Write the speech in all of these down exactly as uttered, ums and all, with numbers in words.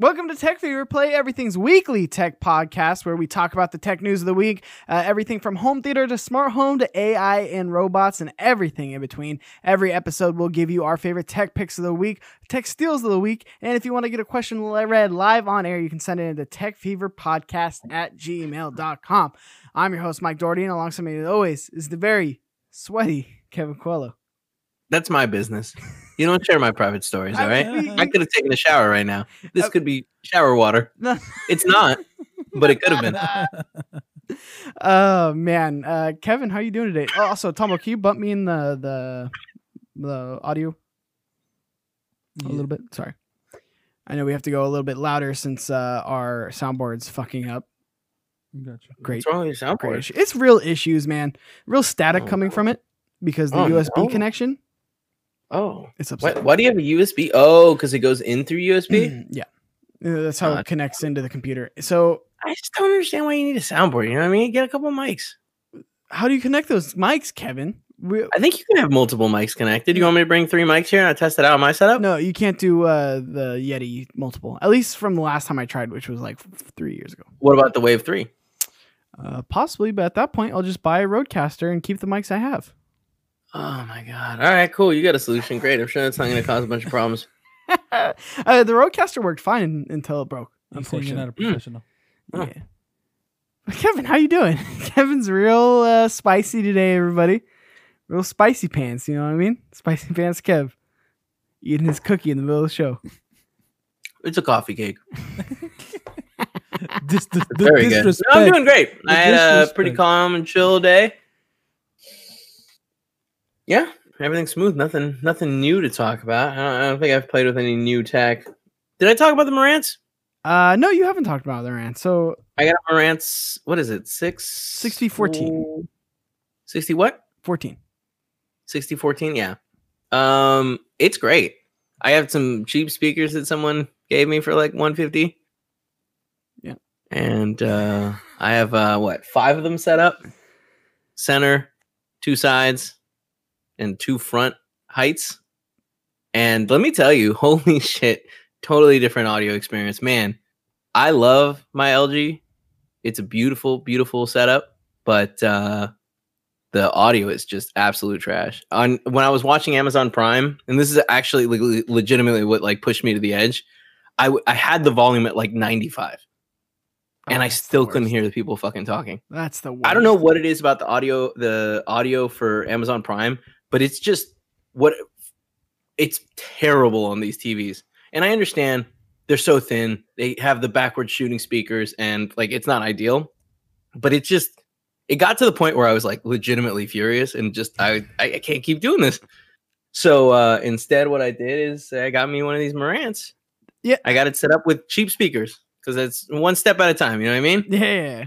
Welcome to Tech Fever Play, everything's weekly tech podcast where we talk about the tech news of the week, uh, everything from home theater to smart home to A I and robots and everything in between. Every episode will give you our favorite tech picks of the week, tech steals of the week, and if you want to get a question read live on air, you can send it into techfeverpodcast at gmail dot com. I'm your host, Mike Doherty, and alongside me as always is the very sweaty Kevin Coelho. That's my business. You don't share my private stories, all right? I, I could have taken a shower right now. This uh, could be shower water. No. It's not, but it could have been. Oh, man. Uh, Kevin, how are you doing today? Oh, also, Tomo, can you bump me in the the, the audio yeah. a little bit? Sorry. I know we have to go a little bit louder since uh, our soundboard's fucking up. Gotcha. Great. What's wrong with your soundboard? It's real issues, man. Real static oh, coming from it because the oh, U S B no. connection. Oh, it's upset. Why, why do you have a U S B? Oh, because it goes in through U S B? Mm-hmm. Yeah. That's how uh, it connects into the computer. So I just don't understand why you need a soundboard. You know what I mean? Get a couple mics. How do you connect those mics, Kevin? We, I think you can have multiple mics connected. You want me to bring three mics here and I test it out on my setup? No, you can't do uh, the Yeti multiple, at least from the last time I tried, which was like three years ago. What about the Wave three? Uh, possibly, but at that point, I'll just buy a Rodecaster and keep the mics I have. Oh my god! All right, cool. You got a solution. Great. I'm sure that's not going to cause a bunch of problems. uh, the Rodecaster worked fine until it broke. Unfortunately, you're not a professional. Mm. Yeah. Oh. Kevin, how you doing? Kevin's real uh, spicy today, everybody. Real spicy pants. You know what I mean? Spicy pants, Kev. Eating his cookie in the middle of the show. It's a coffee cake. Dis- dis- Very good. No, I'm doing great. I had a pretty calm and chill day. Yeah, everything's smooth. Nothing nothing new to talk about. I don't, I don't think I've played with any new tech. Did I talk about the Marantz? Uh, no, you haven't talked about the Marantz. So I got a Marantz, what is it, six? sixty fourteen. sixty what? fourteen. sixty fourteen, yeah. Um, it's great. I have some cheap speakers that someone gave me for like one hundred fifty dollars. Yeah. And uh, I have, uh, what, five of them set up? Center, two sides. And two front heights. And let me tell you, holy shit, totally different audio experience. Man, I love my L G. It's a beautiful, beautiful setup, but uh, the audio is just absolute trash. On when I was watching Amazon Prime, and this is actually le- legitimately what like pushed me to the edge, I, w- I had the volume at like ninety-five. Oh, and I still couldn't hear the people fucking talking. That's the worst. I don't know what it is about the audio, the audio for Amazon Prime, but it's just what it's terrible on these T Vs. And I understand they're so thin. They have the backward shooting speakers and like it's not ideal. But it's just it got to the point where I was like legitimately furious and just I I can't keep doing this. So uh, instead what I did is I got me one of these Marantz. Yeah. I got it set up with cheap speakers because it's one step at a time, you know what I mean? Yeah.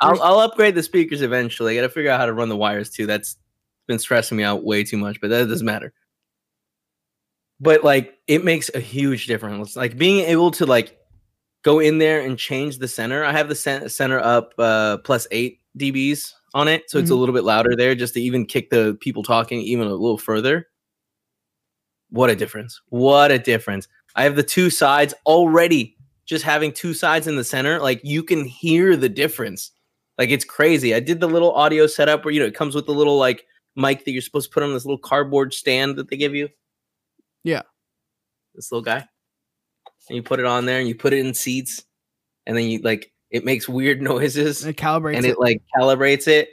I'll I'll upgrade the speakers eventually. I got to figure out how to run the wires too. That's been stressing me out way too much, but that doesn't matter. But like it makes a huge difference, like being able to like go in there and change the center. I have the center up uh plus eight dBs on it, so mm-hmm. It's a little bit louder there just to even kick the people talking even a little further. What a difference what a difference. I have the two sides already, just having two sides in the center, like you can hear the difference. Like it's crazy. I did the little audio setup where you know it comes with the little like mic that you're supposed to put on this little cardboard stand that they give you. Yeah. This little guy. And you put it on there and you put it in seats. And then you like, it makes weird noises. It calibrates and it. And it like calibrates it.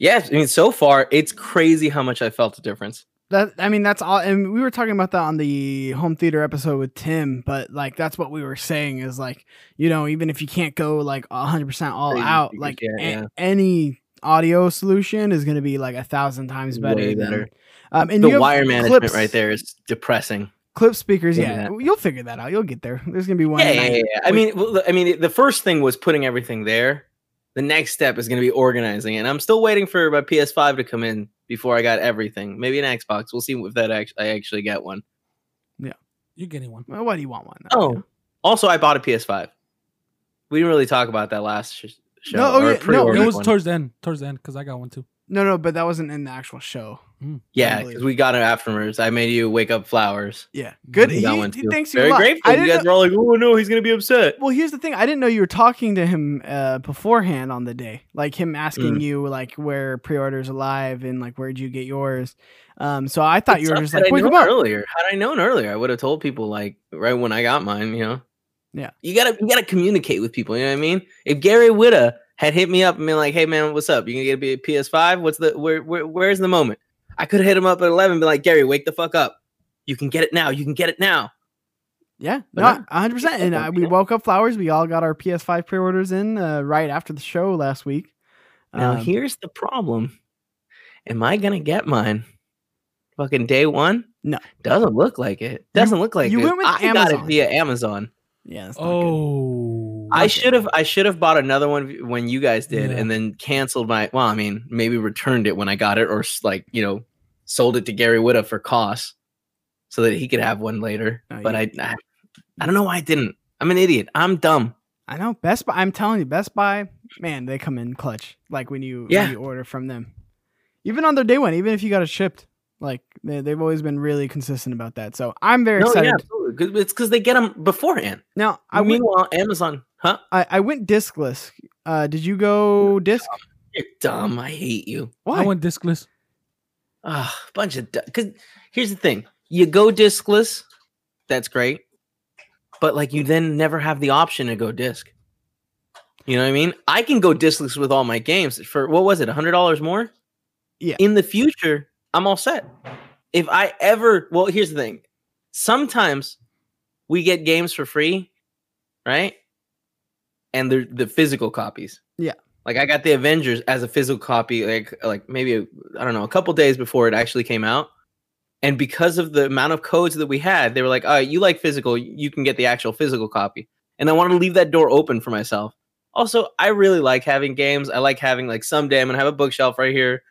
Yeah. I mean, so far, it's crazy how much I felt the difference. That I mean, that's all. And we were talking about that on the home theater episode with Tim. But like, that's what we were saying is like, you know, even if you can't go like one hundred percent all crazy out, speakers, like yeah, a- yeah. any... audio solution is going to be like a thousand times better. Way better. Um, and the wire management clips, right there is depressing. Clip speakers, yeah, yeah, you'll figure that out. You'll get there. There's going to be one. Yeah, yeah, yeah. I mean, well, I mean, the first thing was putting everything there. The next step is going to be organizing, and I'm still waiting for my P S five to come in before I got everything. Maybe an Xbox. We'll see if that actually I actually get one. Yeah, you're getting one. Well, why do you want one? Oh, yeah. Also, I bought a P S five. We didn't really talk about that last. Sh- Show, no, oh yeah, no, it was one. towards the end, towards the end, because I got one too. No, no, but that wasn't in the actual show. Mm. Yeah, because we got it afterwards. I made you wake up flowers. Yeah, good. He, that he thanks very you a lot. Grateful. You guys know- were all like, "Oh no, he's gonna be upset." Well, here's the thing: I didn't know you were talking to him uh, beforehand on the day, like him asking mm. you like where pre-orders alive and like where'd you get yours. Um, so I thought it's you were just like, "Wake up earlier." Had I known earlier, I would have told people like right when I got mine. You know. Yeah. You gotta you gotta communicate with people. You know what I mean? If Gary Witta had hit me up and been like, "Hey man, what's up? You gonna get a P S five? What's the where? where where's the moment?" I could have hit him up at eleven and be like, "Gary, wake the fuck up. You can get it now. You can get it now." Yeah, no, one hundred percent. And uh, we woke up flowers. We all got our P S five pre-orders in uh, right after the show last week. Now, um, here's the problem. Am I going to get mine fucking day one? No. Doesn't look like it. Doesn't you, look like you it. Went with I Amazon. Got it via Amazon. Yeah, that's not oh, good. I should have I should have bought another one when you guys did, yeah. and then canceled my. Well, I mean, maybe returned it when I got it, or like you know, sold it to Gary Witta for cost, so that he could have one later. Oh, but yeah. I, I, I don't know why I didn't. I'm an idiot. I'm dumb. I know Best Buy. I'm telling you, Best Buy, man, they come in clutch. Like when you yeah. when you order from them, even on their day one, even if you got it shipped. Like they, they've always been really consistent about that, so I'm very no, excited. Yeah, absolutely. It's because they get them beforehand. Now, I meanwhile, went, Amazon, huh? I, I went discless. Uh, did you go disc? Dumb. You're dumb. I hate you. Why? I went discless. Ah, uh, bunch of because du- here's the thing: you go discless, that's great, but like you then never have the option to go disc. You know what I mean? I can go discless with all my games for what was it, a hundred dollars more? Yeah. In the future. I'm all set. If I ever, well, here's the thing. Sometimes we get games for free, right? And they're the physical copies. Yeah. Like I got the Avengers as a physical copy, like, like maybe, I don't know, a couple days before it actually came out. And because of the amount of codes that we had, they were like, "Oh, you like physical, you can get the actual physical copy." And I wanted to leave that door open for myself. Also, I really like having games. I like having like someday I'm going to have a bookshelf right here.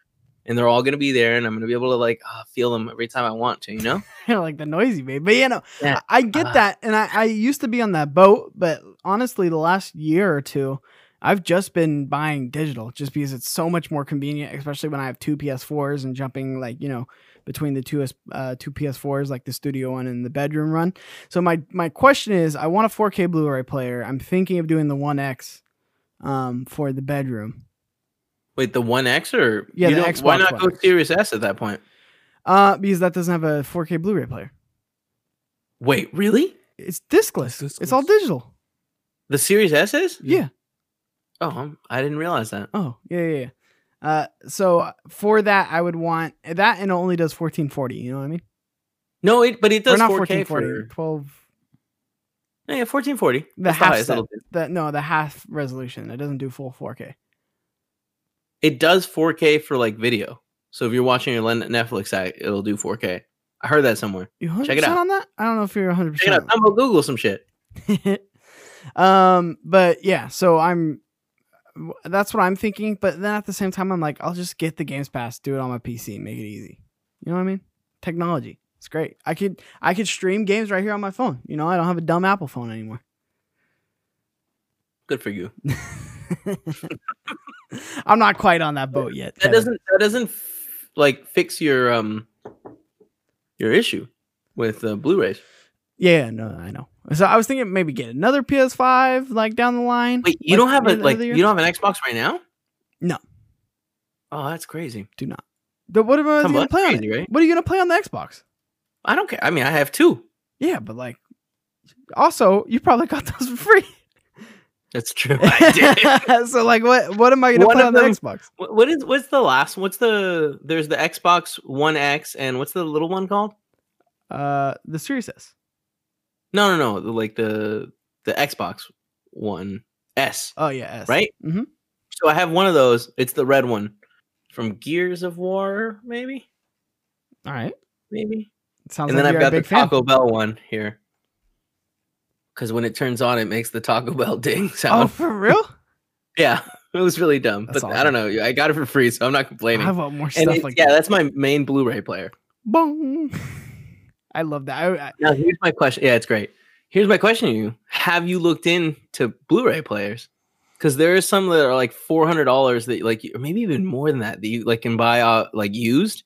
And they're all going to be there, and I'm going to be able to, like, uh, feel them every time I want to, you know? Like the noisy babe. But, you know, yeah. I, I get uh, that. And I, I used to be on that boat, but honestly, the last year or two, I've just been buying digital just because it's so much more convenient, especially when I have two P S fours and jumping, like, you know, between the two uh, two P S fours, like the studio one and the bedroom run. So my, my question is, I want a four K Blu-ray player. I'm thinking of doing the one X um, for the bedroom. Wait, the One X or yeah, you the Xbox why not go Series S at that point? Uh, because that doesn't have a four K Blu-ray player. Wait, really? It's discless. It's, discless. It's all digital. The Series S is? Yeah. Oh, I'm, I didn't realize that. Oh, yeah, yeah, yeah. Uh, so for that, I would want that, and it only does fourteen forty. You know what I mean? No, it but it does not four K for twelve. Yeah, fourteen forty. The That's half set, the, no, the half resolution. It doesn't do full four K. It does four K for like video. So if you're watching your Netflix app, it'll do four K. I heard that somewhere. You one hundred percent check it out on that? I don't know if you're one hundred percent. Check it out. I'm gonna Google some shit. um, but yeah, so I'm. That's what I'm thinking. But then at the same time, I'm like, I'll just get the Games Pass, do it on my P C, make it easy. You know what I mean? Technology, it's great. I could I could stream games right here on my phone. You know, I don't have a dumb Apple phone anymore. Good for you. I'm not quite on that boat yet. That Kevin. doesn't that doesn't f- like fix your um your issue with uh, Blu-rays. Yeah, no, I know. So I was thinking maybe get another P S five like down the line. Wait, you like, don't have a like you don't have an Xbox right now? No. Oh, that's crazy. Do not. But what about you gonna play crazy, on it? Right? What are you gonna play on the Xbox? I don't care. I mean, I have two. Yeah, but like, also you probably got those for free. That's true. I did. So, like, what? What am I gonna one play on them, the Xbox? What is? What's the last? What's the? There's the Xbox One X, and what's the little one called? Uh, the Series S. No, no, no. Like the the Xbox One S. Oh yeah, S. Right. Mm-hmm. So I have one of those. It's the red one from Gears of War, maybe. All right, maybe. It sounds. And like then I've got the fan. Taco Bell one here. Because when it turns on, it makes the Taco Bell ding sound. Oh, for real? Yeah, it was really dumb. That's but awesome. I don't know. I got it for free, so I'm not complaining. I want more stuff it, like yeah, that. Yeah, that's my main Blu-ray player. Boom. I love that. I, I, now, here's my question. Yeah, it's great. Here's my question to you. Have you looked into Blu-ray players? Because there is some that are like four hundred dollars that like, or maybe even more than that, that you like can buy uh, like used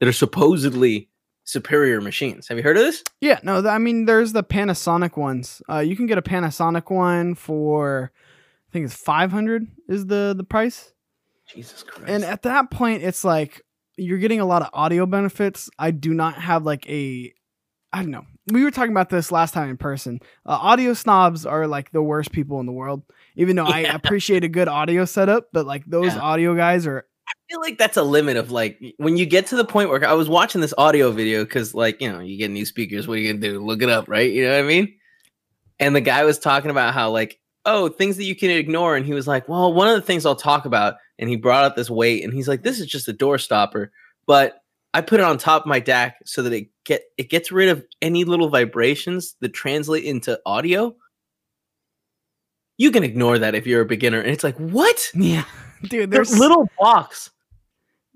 that are supposedly superior machines. Have you heard of this? Yeah, no, I mean, there's the Panasonic ones. Uh, you can get a Panasonic one for, I think it's five hundred dollars is the, the price. Jesus Christ. And at that point, it's like, you're getting a lot of audio benefits. I do not have like a, I don't know. We were talking about this last time in person. Uh, audio snobs are like the worst people in the world. Even though yeah. I appreciate a good audio setup, but like those yeah. audio guys are. I feel like that's a limit of like when you get to the point where I was watching this audio video because like, you know, you get new speakers. What are you going to do? Look it up, right? You know what I mean? And the guy was talking about how like, oh, things that you can ignore. And he was like, well, one of the things I'll talk about. And he brought up this weight and he's like, this is just a door stopper. But I put it on top of my D A C so that it get it gets rid of any little vibrations that translate into audio. You can ignore that if you're a beginner. And it's like, what? Yeah, dude, there's the little box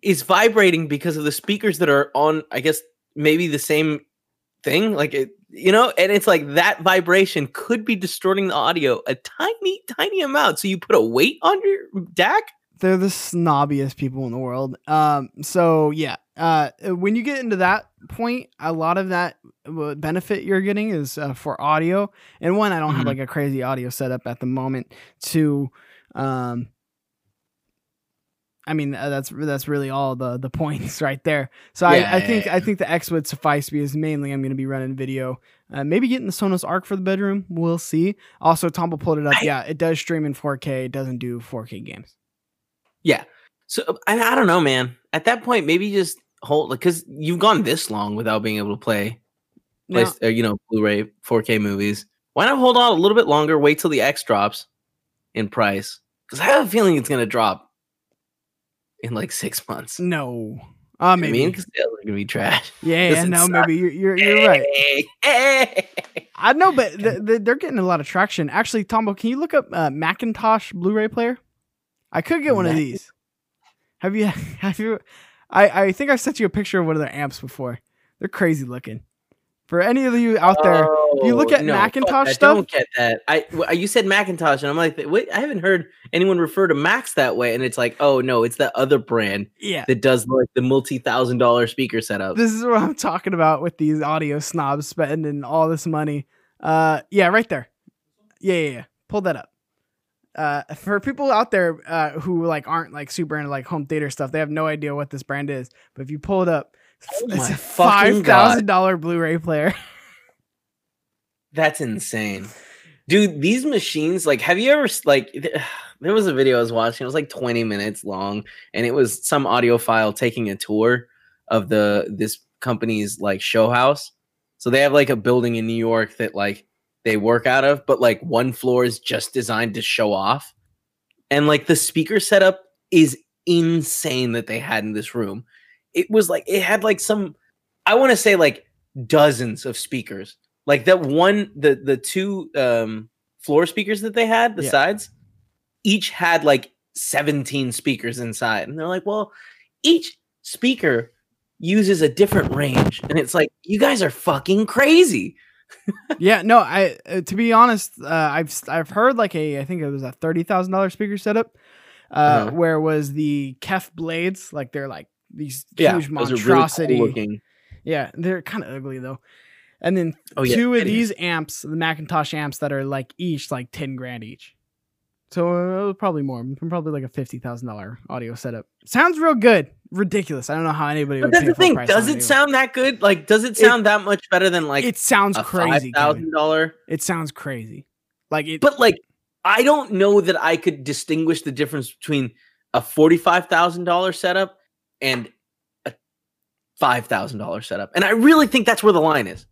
is vibrating because of the speakers that are on, I guess, maybe the same thing. Like, it, you know, and it's like that vibration could be distorting the audio a tiny, tiny amount. So you put a weight on your D A C. They're the snobbiest people in the world. Um, so, yeah, uh, when you get into that point, a lot of that benefit you're getting is uh, for audio. And one, I don't mm-hmm. have like a crazy audio setup at the moment. Two, um, I mean, uh, that's that's really all the the points right there. So yeah, I, I think yeah. I think the X would suffice because mainly I'm going to be running video. Uh, maybe getting the Sonos Arc for the bedroom. We'll see. Also, Tombo pulled it up. I- yeah, it does stream in four K. It doesn't do four K games. Yeah. So I, I don't know, man. At that point, maybe just hold, like, because you've gone this long without being able to play, now, play, you know, Blu-ray, four K movies. Why not hold on a little bit longer? Wait till the X drops in price, because I have a feeling it's gonna drop in like six months. No, uh, maybe you know I mean, because they're gonna be trash. Yeah, yeah no, sucks. Maybe you're you're, you're hey, right. Hey. I know, but th- th- they're getting a lot of traction. Actually, Tombo, can you look up uh, McIntosh Blu-ray player? I could get one of these. Have you? Have you? I, I think I sent you a picture of one of their amps before. They're crazy looking. For any of you out there, oh, if you look at no, McIntosh stuff. I don't get that. I you said McIntosh, and I'm like, wait, I haven't heard anyone refer to Macs that way. And it's like, oh no, it's that other brand yeah. that does like the multi-thousand dollar speaker setup. This is what I'm talking about with these audio snobs spending all this money. Uh, yeah, right there. Yeah, yeah, yeah. Pull that up. Uh, for people out there uh, who like aren't like super into like home theater stuff, they have no idea what this brand is. But if you pull it up, oh it's a five thousand dollar Blu-ray player. That's insane, dude. These machines, like, have you ever like? There was a video I was watching. It was like twenty minutes long, and it was some audiophile taking a tour of the this company's like show house. So they have like a building in New York that like. They work out of, but like one floor is just designed to show off. And like the speaker setup is insane that they had in this room. It was like, it had like some, I want to say like dozens of speakers. Like that one, the, the two um, floor speakers that they had, the yeah. sides, each had like seventeen speakers inside. And they're like, well, each speaker uses a different range. And it's like, you guys are fucking crazy. yeah, no, I uh, to be honest, uh, I've I've heard like a I think it was a thirty thousand dollars speaker setup uh, yeah. where it was the Kef blades, like they're like these yeah, huge monstrosity. Really cool yeah, they're kind of ugly though. And then oh, two yeah, of these amps, the Macintosh amps that are like each like ten grand each. So uh, probably more, probably like a fifty thousand dollars audio setup. Sounds real good. Ridiculous. I don't know how anybody but would that's pay the thing. Price does it anyway. Sound that good? Like, does it sound it, that much better than like it sounds a crazy five thousand dollars? It sounds crazy. Like it, but like I don't know that I could distinguish the difference between a forty-five thousand dollars setup and a five thousand dollars setup. And I really think that's where the line is.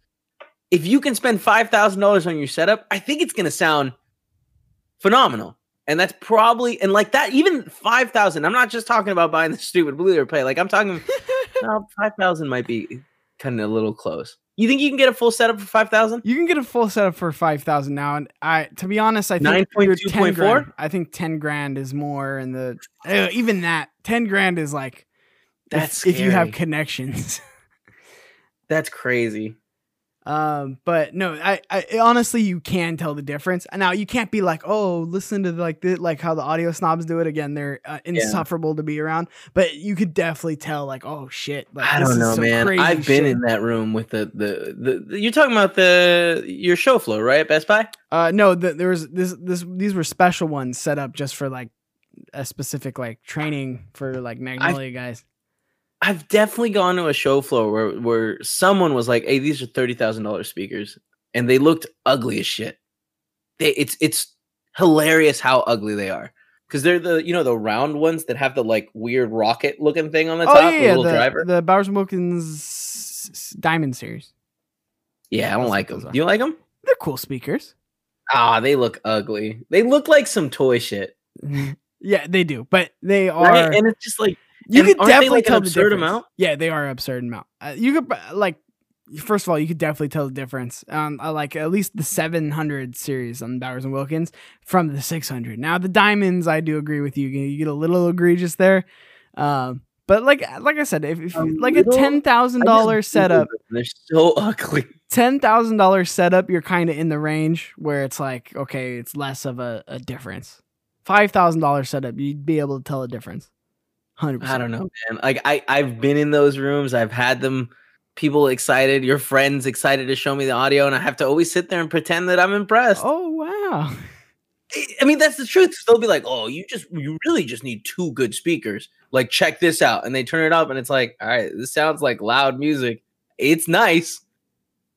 If you can spend five thousand dollars on your setup, I think it's going to sound phenomenal. And that's probably, and like that, even five thousand, I'm not just talking about buying the stupid Blu-ray player. Like I'm talking, no, five thousand might be kind of a little close. You think you can get a full setup for five thousand? You can get a full setup for five thousand now. And I, to be honest, I think nine point two four. I think ten grand is more in the, uh, even that ten grand is like, that's if, if you have connections. That's crazy. Um, but no, I, I honestly, you can tell the difference. Now you can't be like, oh, listen to like the, like how the audio snobs do it again. They're uh, insufferable yeah. to be around, but you could definitely tell like, oh shit. Like, I don't know, man. I've been shit. in that room with the, the, the, the, you're talking about the, your show floor, right? At Best Buy? Uh, no, the, there was this, this, these were special ones set up just for like a specific, like training for like Magnolia I've, guys. I've definitely gone to a show floor where, where someone was like, hey, these are thirty thousand dollars speakers. And they looked ugly as shit. They, it's it's hilarious how ugly they are. Because they're the, you know, the round ones that have the like weird rocket looking thing on the oh, top. Yeah, the, little the, driver. the Bowers and Wilkins Diamond Series. Yeah, I don't That's like them. Do you like them? They're cool speakers. Ah, oh, they look ugly. They look like some toy shit. Yeah, they do. But they are. Right? And it's just like. You and could definitely like tell the difference. Amount? Yeah, they are an absurd amount. Uh, you could like, first of all, you could definitely tell the difference. Um, I like at least the seven hundred series on Bowers and Wilkins from the six hundred. Now the diamonds, I do agree with you. You get a little egregious there, um, but like like I said, if, if a like little, a ten thousand dollar setup, they're so ugly. Ten thousand dollar setup, you're kind of in the range where it's like, okay, it's less of a, a difference. Five thousand dollar setup, you'd be able to tell a difference. one hundred percent. I don't know, man. Like I, I've been in those rooms. I've had them, people excited, your friends excited to show me the audio, and I have to always sit there and pretend that I'm impressed. Oh wow! I mean, that's the truth. They'll be like, "Oh, you just, you really just need two good speakers. Like, check this out," and they turn it up, and it's like, "All right, this sounds like loud music. It's nice,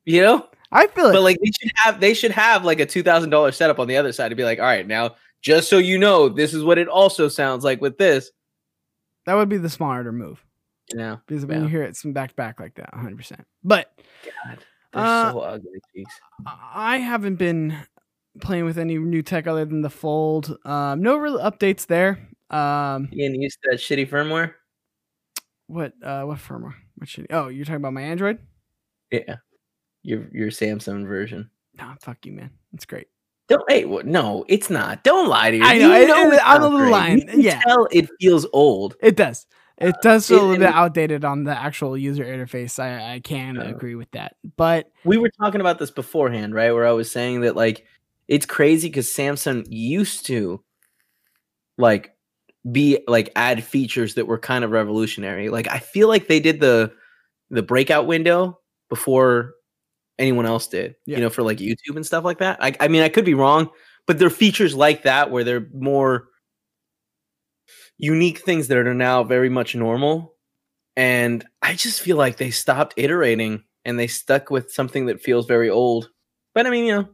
you know." I feel it, but like they should have, they should have like a two thousand dollar setup on the other side to be like, "All right, now just so you know, this is what it also sounds like with this." That would be the smarter move. Yeah. Because when yeah. you hear it some back to back like that, one hundred percent. But God, they're uh, so ugly. Jeez. I haven't been playing with any new tech other than the Fold. Um, no real updates there. Um, you didn't use that shitty firmware? What uh, what firmware? What shitty? Oh, you're talking about my Android? Yeah. Your your Samsung version. Nah, fuck you, man. It's great. Don't hey, well, no, it's not. Don't lie to you. I know, you know it, it, I'm a little lying. You can yeah, tell it feels old. It does. It does feel uh, it, a little bit outdated on the actual user interface. I, I can uh, agree with that. But we were talking about this beforehand, right? Where I was saying that like it's crazy because Samsung used to like be like add features that were kind of revolutionary. Like I feel like they did the the breakout window before anyone else did, yeah. you know, for like YouTube and stuff like that. I, I mean, I could be wrong, but there are features like that where they're more unique things that are now very much normal. And I just feel like they stopped iterating and they stuck with something that feels very old. But I mean, you know,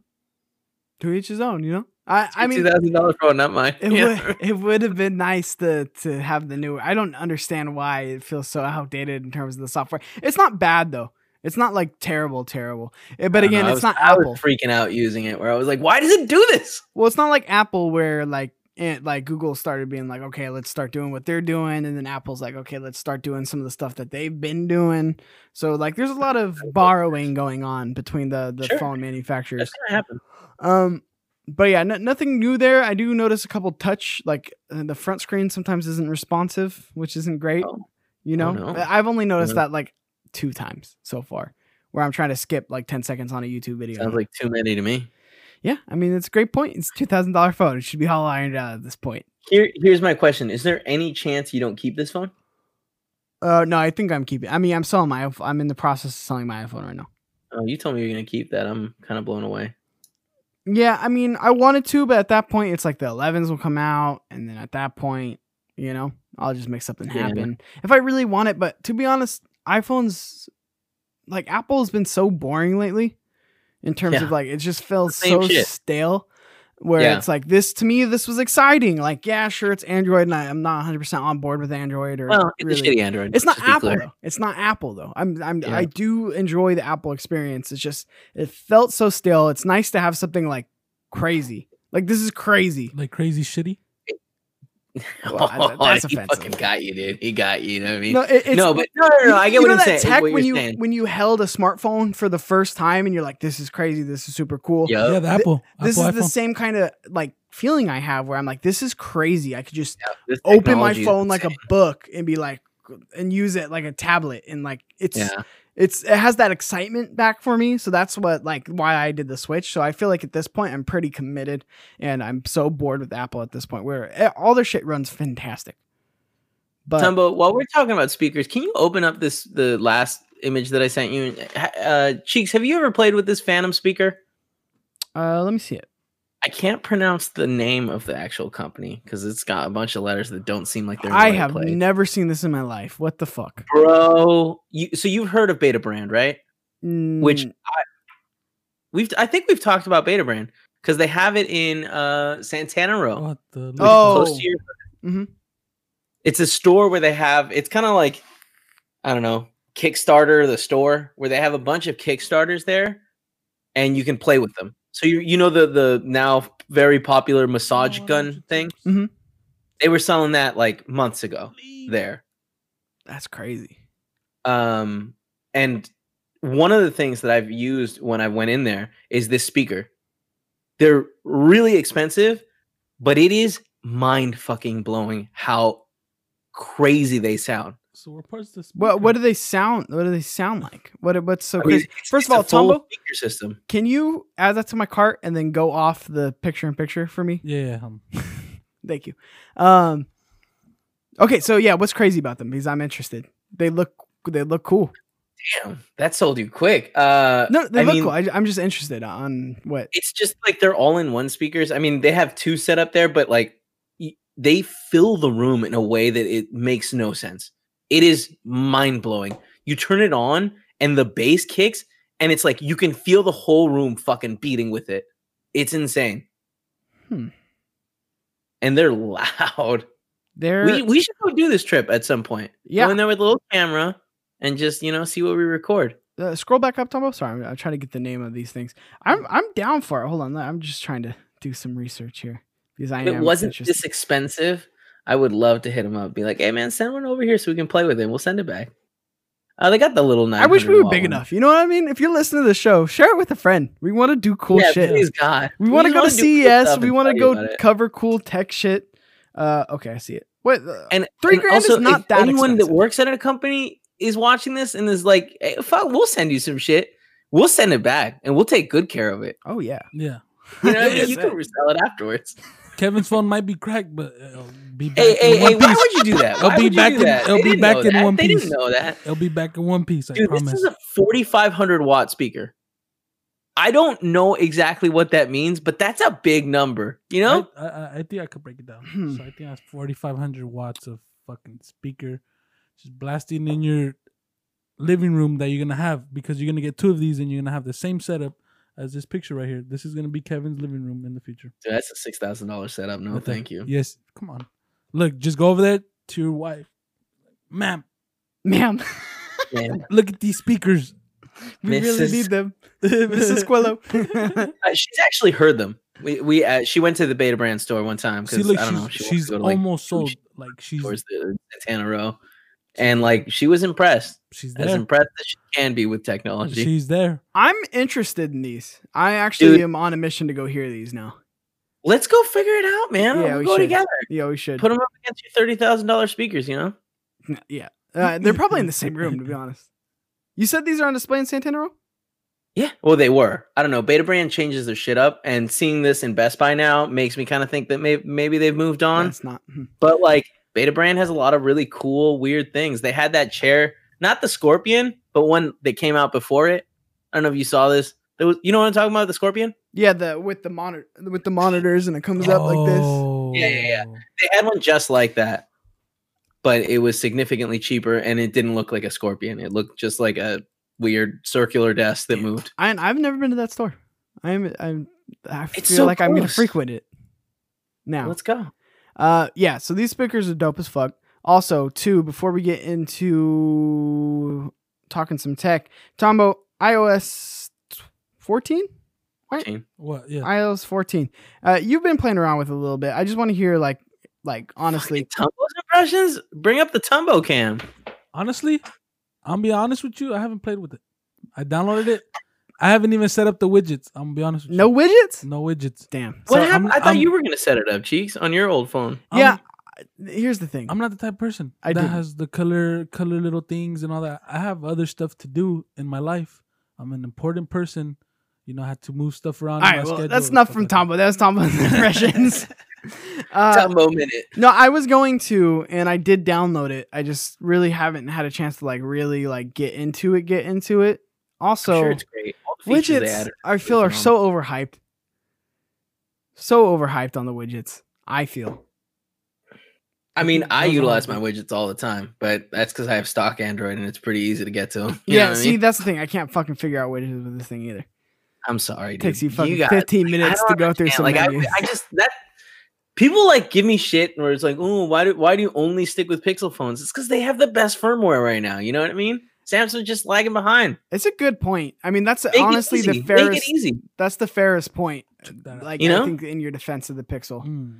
to each his own, you know, I, I mean, two thousand dollars phone, not mine. It, yeah. would, it would have been nice to to have the new, I don't understand why it feels so outdated in terms of the software. It's not bad though. It's not like terrible, terrible. But again, it's not Apple. I was freaking out using it where I was like, why does it do this? Well, it's not like Apple where like it, like Google started being like, okay, let's start doing what they're doing. And then Apple's like, okay, let's start doing some of the stuff that they've been doing. So like there's a lot of borrowing going on between the, the sure. phone manufacturers. That's gonna happen. Um, but yeah, no, nothing new there. I do notice a couple touch, like the front screen sometimes isn't responsive, which isn't great. Oh. You know, oh, no. I've only noticed that like two times so far where I'm trying to skip like ten seconds on a YouTube video. Sounds like too many to me. Yeah. I mean, it's a great point. It's a two thousand dollars phone. It should be all ironed out at this point. Here, here's my question. Is there any chance you don't keep this phone? Uh, no, I think I'm keeping I mean, I'm selling my, I'm in the process of selling my iPhone right now. Oh, you told me you're going to keep that. I'm kind of blown away. Yeah. I mean, I wanted to, but at that point it's like the elevens will come out. And then at that point, you know, I'll just make something happen yeah. if I really want it. But to be honest, iPhones, like Apple's been so boring lately in terms yeah. of like it just feels so shit. stale where yeah. it's like this to me this was exciting, like yeah sure it's Android and I, I'm not one hundred percent on board with Android or well, it's really. shitty Android. It's not Apple though. It's not Apple though. I'm I'm yeah. I do enjoy the Apple experience. It's just it felt so stale. It's nice to have something like crazy. Like this is crazy. Like crazy shitty. Well, that's oh, he fucking got you, dude. He got you. You know what I mean? No, it, no but no, no, no. You, I get what I'm saying. Tech when you saying. when you held a smartphone for the first time, and you're like, "This is crazy. This is super cool." Yep. Yeah, the Apple. This Apple, is iPhone. The same kind of like feeling I have, where I'm like, "This is crazy. I could just yeah, open my phone like a book and be like, and use it like a tablet, and like it's." Yeah. it's it has that excitement back for me. So that's what like why I did the Switch. So I feel like at this point I'm pretty committed, and I'm so bored with Apple at this point where all their shit runs fantastic. But Tumbo, while we're talking about speakers, can you open up this the last image that I sent you? Uh, Cheeks, have you ever played with this Phantom speaker? Uh, let me see it. I can't pronounce the name of the actual company because it's got a bunch of letters that don't seem like they're in the I right have place. Never seen this in my life. What the fuck? Bro, you, so you've heard of Betabrand, right? Mm. Which I, we've I think we've talked about Betabrand because they have it in uh, Santana Row. What the oh. Close to your mm-hmm. It's a store where they have, it's kind of like, I don't know, Kickstarter, the store where they have a bunch of Kickstarters there and you can play with them. So you you know the the now very popular massage gun thing? Mm-hmm. They were selling that like months ago there. That's crazy. Um, and one of the things that I've used when I went in there is this speaker. They're really expensive, but it is mind fucking blowing how crazy they sound. So what parts this? What what do they sound? What do they sound like? What what's so crazy? I mean, it's, First it's of all, Tombo, system. Can you add that to my cart and then go off the picture in picture for me? Yeah. Um. Thank you. Um. Okay, so yeah, what's crazy about them? Because I'm interested. They look they look cool. Damn, that sold you quick. Uh, no, they I look mean, cool. I, I'm just interested on what. It's just like they're all in one speakers. I mean, they have two set up there, but like they fill the room in a way that it makes no sense. It is mind-blowing. You turn it on, and the bass kicks, and it's like you can feel the whole room fucking beating with it. It's insane. Hmm. And they're loud. They're... We, we should go do this trip at some point. Yeah. Go in there with a little camera and just, you know, see what we record. Uh, scroll back up, Tomo. Sorry, I'm, I'm trying to get the name of these things. I'm I'm down for it. Hold on. I'm just trying to do some research here. Because I if am it wasn't interested. This expensive... I would love to hit him up. Be like, hey, man, send one over here so we can play with it. We'll send it back. Uh, they got the little nine. I wish we were big one. Enough. You know what I mean? If you're listening to the show, share it with a friend. We want to do cool yeah, shit. Please, God. We, we want to go to C E S. We want to go cover cool tech shit. Uh, okay, I see it. What? Uh, and three and grand also, is not if that anyone expensive. That works at a company is watching this and is like, hey, fuck, we'll send you some shit. We'll send it back and we'll take good care of it. Oh, yeah. Yeah. You know, you can resell it afterwards. Kevin's phone might be cracked, but it'll be back. Hey, hey, hey, why would you do that? It'll be back in it'll be back in one piece. They didn't know that. It'll be back in one piece, I promise. Dude, this is a forty-five hundred watt speaker. I don't know exactly what that means, but that's a big number, you know? I, I, I think I could break it down. Hmm. So I think that's forty-five hundred watts of fucking speaker just blasting in your living room that you're going to have because you're going to get two of these and you're going to have the same setup. As this picture right here, this is going to be Kevin's living room in the future. Dude, that's a six thousand dollars setup. No, okay. Thank you. Yes. Come on. Look, just go over there to your wife. Ma'am. Ma'am. Yeah. Look at these speakers. We Missus really need them. Missus Coelho. uh, she's actually heard them. We we uh, She went to the Betabrand store one time. Because like, I don't she's, know. She she's to to, like, almost sold. Like she's towards the Santana Row. And like she was impressed. She's there. As impressed as she can be with technology. She's there. I'm interested in these. I actually Dude. am on a mission to go hear these now. Let's go figure it out, man. Yeah, we'll we go should. together. Yeah, we should. Put them up against your thirty thousand dollars speakers. You know. Yeah, uh, they're probably in the same room. To be honest, you said these are on display in Santana Row. Yeah, well, they were. I don't know. Betabrand changes their shit up, and seeing this in Best Buy now makes me kind of think that maybe maybe they've moved on. That's not. But like. Betabrand has a lot of really cool, weird things. They had that chair, not the Scorpion, but one that came out before it. I don't know if you saw this. There was, you know what I'm talking about, the Scorpion? Yeah, the with the monitor, with the monitors, and it comes oh. up like this. Yeah, yeah, yeah. They had one just like that, but it was significantly cheaper, and it didn't look like a Scorpion. It looked just like a weird circular desk that moved. I, I've never been to that store. I'm, I'm. I feel so like close. I'm going to frequent it now. Let's go. Uh, yeah, so these speakers are dope as fuck. Also, too, before we get into talking some tech, Tombo, iOS fourteen? Right? fourteen. What? Yeah. iOS fourteen. Uh, you've been playing around with it a little bit. I just want to hear, like, like honestly. Fucking Tombo's impressions? Bring up the Tombo cam. Honestly, I'll be honest with you. I haven't played with it. I downloaded it. I haven't even set up the widgets. I'm going to be honest with you. No widgets? No widgets. Damn. What so happened? I'm, I thought I'm, you were going to set it up, Cheeks, on your old phone. Yeah. Um, here's the thing. I'm not the type of person I that didn't. has the color, color little things and all that. I have other stuff to do in my life. I'm an important person. You know, I had to move stuff around. All right, well, that's not from Tomo. That was Tomo's impressions. uh, Tomo minute. No, I was going to, and I did download it. I just really haven't had a chance to like really like get into it, get into it. Also, I'm sure it's great. All the widgets I feel are so overhyped. So overhyped on the widgets, I feel. I mean, I utilize my widgets all the time, but that's because I have stock Android and it's pretty easy to get to them. You yeah, see, I mean? That's the thing. I can't fucking figure out widgets with this thing either. I'm sorry, dude. It takes you fucking you fifteen guys, minutes to go understand. through some like, menus. I, I just, that, people like give me shit where it's like, oh, why do, why do you only stick with Pixel phones? It's because they have the best firmware right now. You know what I mean? Samsung's just lagging behind. It's a good point. I mean, that's Make honestly the fairest. Make it easy. That's the fairest point. Like, you know? I think in your defense of the Pixel. Hmm.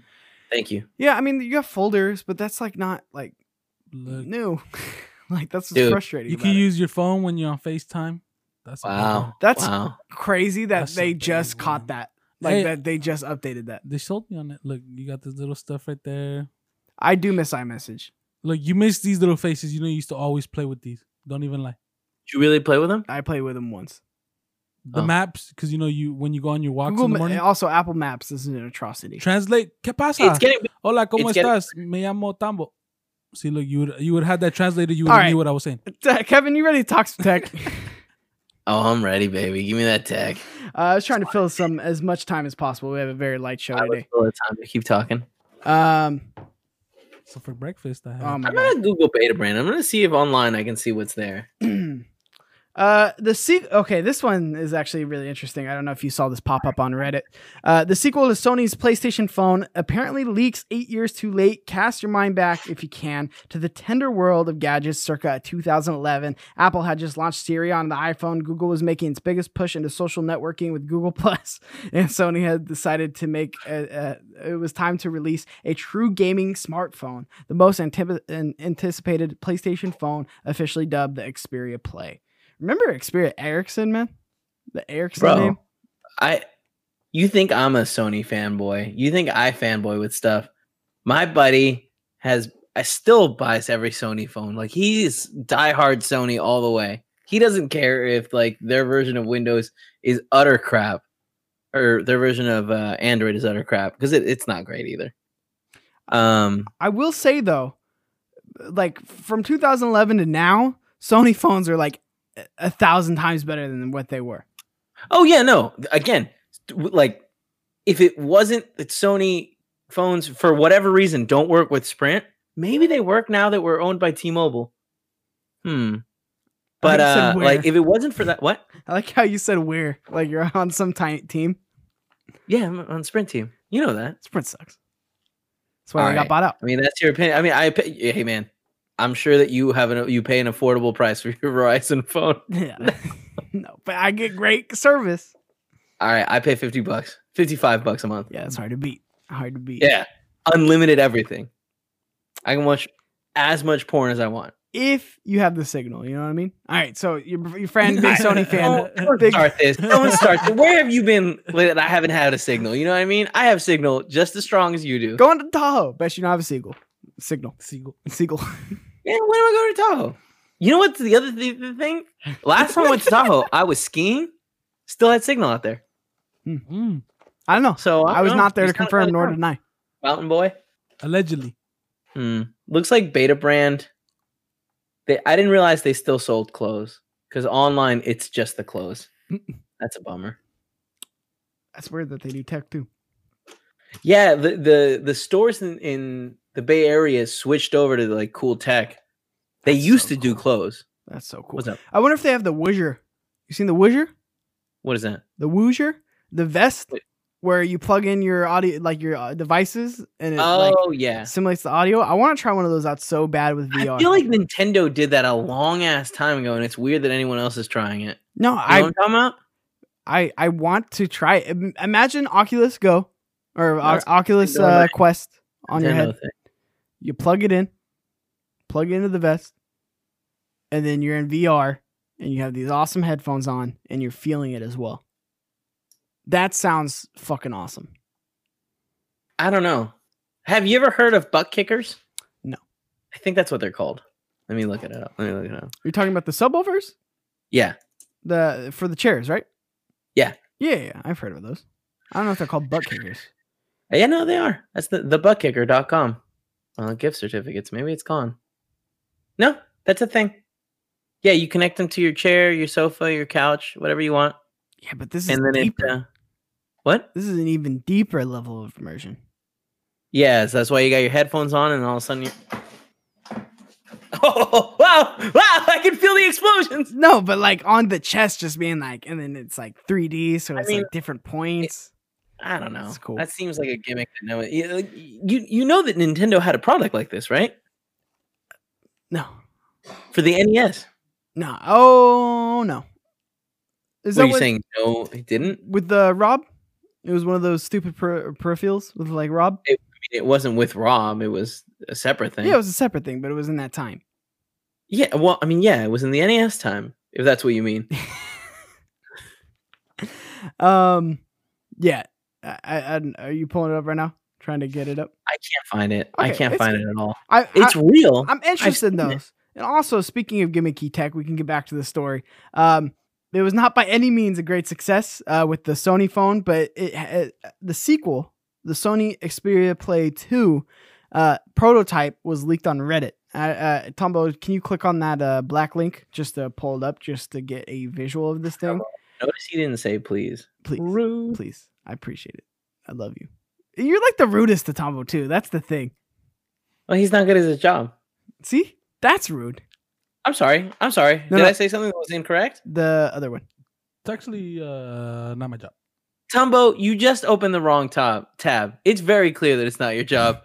Thank you. Yeah, I mean, you have folders, but that's like not like Look. new. Like that's what's frustrating. You can it. use your phone when you're on FaceTime. That's wow. That's wow. crazy that that's they just one. caught that. Like hey, that they just updated that. They sold me on it. Look, you got this little stuff right there. I do miss iMessage. Look, you miss these little faces. You know, you used to always play with these. Don't even lie. Did you really play with them? I played with them once. The oh. maps, because you know you when you go on your walks Google in the morning. Also, Apple Maps is an atrocity. Translate. ¿Qué pasa? It's getting, Hola, ¿cómo it's estás? Getting... Me llamo Tambo. See, look, you would you would have that translated. You would right. knew what I was saying. Uh, Kevin, you ready to talk some tech? Oh, I'm ready, baby. Give me that tech. Uh, I was trying to fill some as much time as possible. We have a very light show I today. Time to keep talking. Um. So for breakfast, I have. Oh I'm gonna Google Betabrand. I'm gonna see if online I can see what's there. Uh, the se- okay, this one is actually really interesting. I don't know if you saw this pop up on Reddit. Uh, the sequel to Sony's PlayStation phone apparently leaks eight years too late. Cast your mind back, if you can, to the tender world of gadgets circa two thousand eleven. Apple had just launched Siri on the iPhone. Google was making its biggest push into social networking with Google Plus, and Sony had decided to make a, a, it was time to release a true gaming smartphone, the most antip- an anticipated PlayStation phone, officially dubbed the Xperia Play. Remember Xperia Ericsson, man? The Ericsson Bro, name? I, you think I'm a Sony fanboy. You think I fanboy with stuff. My buddy has, I still buys every Sony phone. Like, he's diehard Sony all the way. He doesn't care if, like, their version of Windows is utter crap. Or their version of uh, Android is utter crap. Because it, it's not great either. Um, I will say, though, like, from two thousand eleven to now, Sony phones are, like, a thousand times better than what they were. Oh yeah, no. Again, like if it wasn't that Sony phones for whatever reason don't work with Sprint, maybe they work now that we're owned by T-Mobile. Hmm. But uh, like if it wasn't for that, what? I like how you said we're like you're on some t- team. Yeah, I'm on Sprint team. You know that Sprint sucks. That's why I got bought out. I mean, that's your opinion. I mean, I hey man. I'm sure that you have an you pay an affordable price for your Verizon phone. Yeah. No, but I get great service. All right, I pay fifty bucks, fifty-five bucks a month. Yeah, it's hard to beat. Hard to beat. Yeah, unlimited everything. I can watch as much porn as I want if you have the signal. You know what I mean? All right, so your your friend, big Sony fan. Don't, don't start this. Don't start this. Where have you been? That I haven't had a signal. You know what I mean? I have signal just as strong as you do. Go on to Tahoe. Bet you don't have a signal. Signal. Signal. Signal. Yeah, when am I going to Tahoe? You know what's the other th- the thing? Last time I went to Tahoe, I was skiing. Still had signal out there. Mm-hmm. I don't know. So I, I was know. not there He's to confirm nor deny. Mountain boy, allegedly. Hmm. Looks like Betabrand. They. I didn't realize they still sold clothes because online it's just the clothes. Mm-mm. That's a bummer. That's weird that they do tech too. Yeah, the the the stores in. in The Bay Area switched over to like cool tech. They That's used so to cool. do clothes. That's so cool. What's up? I wonder if they have the Woojer. You seen the Woojer? What is that? The Woojer, the vest Wait. where you plug in your audio, like your uh, devices, and it oh like, yeah, simulates the audio. I want to try one of those out so bad with V R. I feel like Nintendo did that a long ass time ago, and it's weird that anyone else is trying it. No, you know I, what I'm talking about? I I want to try it. Imagine Oculus Go or uh, Oculus uh, Quest on Nintendo your head. Thing. You plug it in, plug it into the vest, and then you're in V R, and you have these awesome headphones on, and you're feeling it as well. That sounds fucking awesome. I don't know. Have you ever heard of butt kickers? No. I think that's what they're called. Let me look it up. Let me look it up. You're talking about the subwoofers? Yeah. The for the chairs, right? Yeah. Yeah, yeah. I've heard of those. I don't know if they're called butt kickers. Yeah, no, they are. That's the, the butt kicker dot com. Uh, gift certificates. Maybe it's gone. No, that's a thing. Yeah, you connect them to your chair, your sofa, your couch, whatever you want. Yeah, but this is and then deeper. It, uh, what? This is an even deeper level of immersion. Yeah, so that's why you got your headphones on and all of a sudden you're... Oh, wow, wow, I can feel the explosions. No, but like on the chest just being like, and then it's like three D, so it's I mean, like different points. It, I don't know. That's cool. That seems like a gimmick. No, you, you know that Nintendo had a product like this, right? No. For the N E S. No. Oh, no. Is what that are you what, saying? No, it didn't? With the Rob? It was one of those stupid per- peripherals with like Rob? It, I mean, it wasn't with Rob. It was a separate thing. Yeah, it was a separate thing, but it was in that time. Yeah, well, I mean, yeah, it was in the N E S time, if that's what you mean. um, yeah. I, I, are you pulling it up right now? Trying to get it up? I can't find it. Okay, I can't find it at all. I, I, it's real. I'm interested in those. It. And also, speaking of gimmicky tech, we can get back to the story. Um, it was not by any means a great success uh, with the Sony phone, but it, it the sequel, the Sony Xperia Play two uh, prototype, was leaked on Reddit. Uh, uh, Tombo, can you click on that uh, black link just to pull it up, just to get a visual of this thing? Notice he didn't say please. Please. Rude. Please. I appreciate it. I love you. You're like the rudest to Tombo, too. That's the thing. Well, he's not good at his job. See? That's rude. I'm sorry. I'm sorry. No, Did no. I say something that was incorrect? The other one. It's actually uh, not my job. Tombo, you just opened the wrong tab. Tab. It's very clear that it's not your job.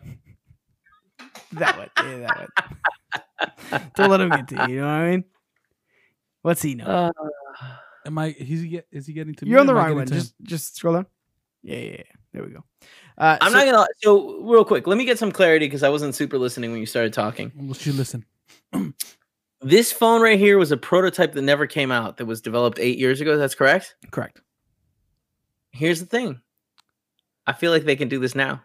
That one. Yeah, that one. Don't let him get to you. You know what I mean? What's he know? Uh, Am I? He's get, is he getting to me? You're on the wrong one. Just, just scroll down. Yeah, yeah, yeah. There we go. Uh, I'm so, not gonna. So real quick, let me get some clarity because I wasn't super listening when you started talking. Well, you listen. This phone right here was a prototype that never came out. That was developed eight years ago. That's correct. Correct. Here's the thing. I feel like they can do this now,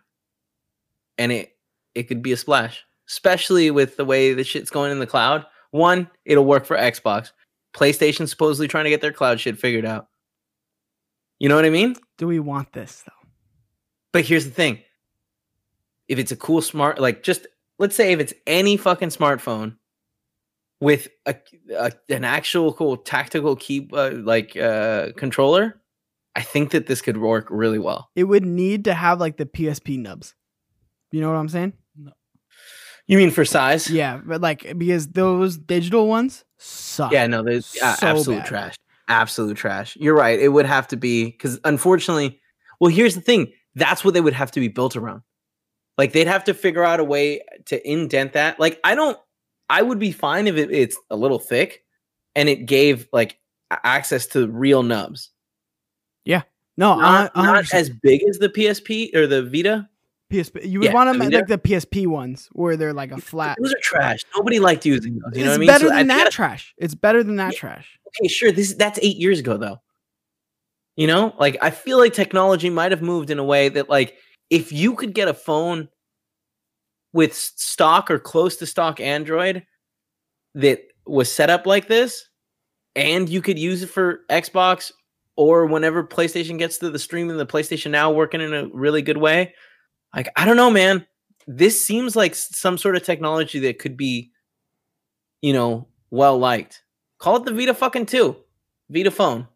and it it could be a splash, especially with the way the shit's going in the cloud. One, it'll work for Xbox. PlayStation supposedly trying to get their cloud shit figured out. You know what I mean? Do we want this though? But here's the thing. If it's a cool smart, like just let's say if it's any fucking smartphone. With a, a an actual cool tactical key uh, like uh, controller, I think that this could work really well. It would need to have like the P S P nubs. You know what I'm saying? No. You mean for size? Yeah, but like because those digital ones suck. Yeah, no, they're so absolute bad. trash. Absolute trash. You're right. It would have to be because unfortunately, well, here's the thing. That's what they would have to be built around. Like they'd have to figure out a way to indent that. Like I don't. I would be fine if it, it's a little thick and it gave like access to real nubs. Yeah. No, not, not as big as the P S P or the Vita. P S P. You would yeah, want them the like the P S P ones where they're like a flat. Those are trash. Nobody liked using those. You it's know what I mean? It's better than so that gotta, trash. It's better than that yeah, trash. Okay, sure. This That's eight years ago though. You know, like I feel like technology might have moved in a way that like if you could get a phone with stock or close to stock Android that was set up like this, and you could use it for Xbox or whenever PlayStation gets to the stream and the PlayStation Now working in a really good way. Like, I don't know, man. This seems like some sort of technology that could be, you know, well-liked. Call it the Vita fucking two. Vita phone.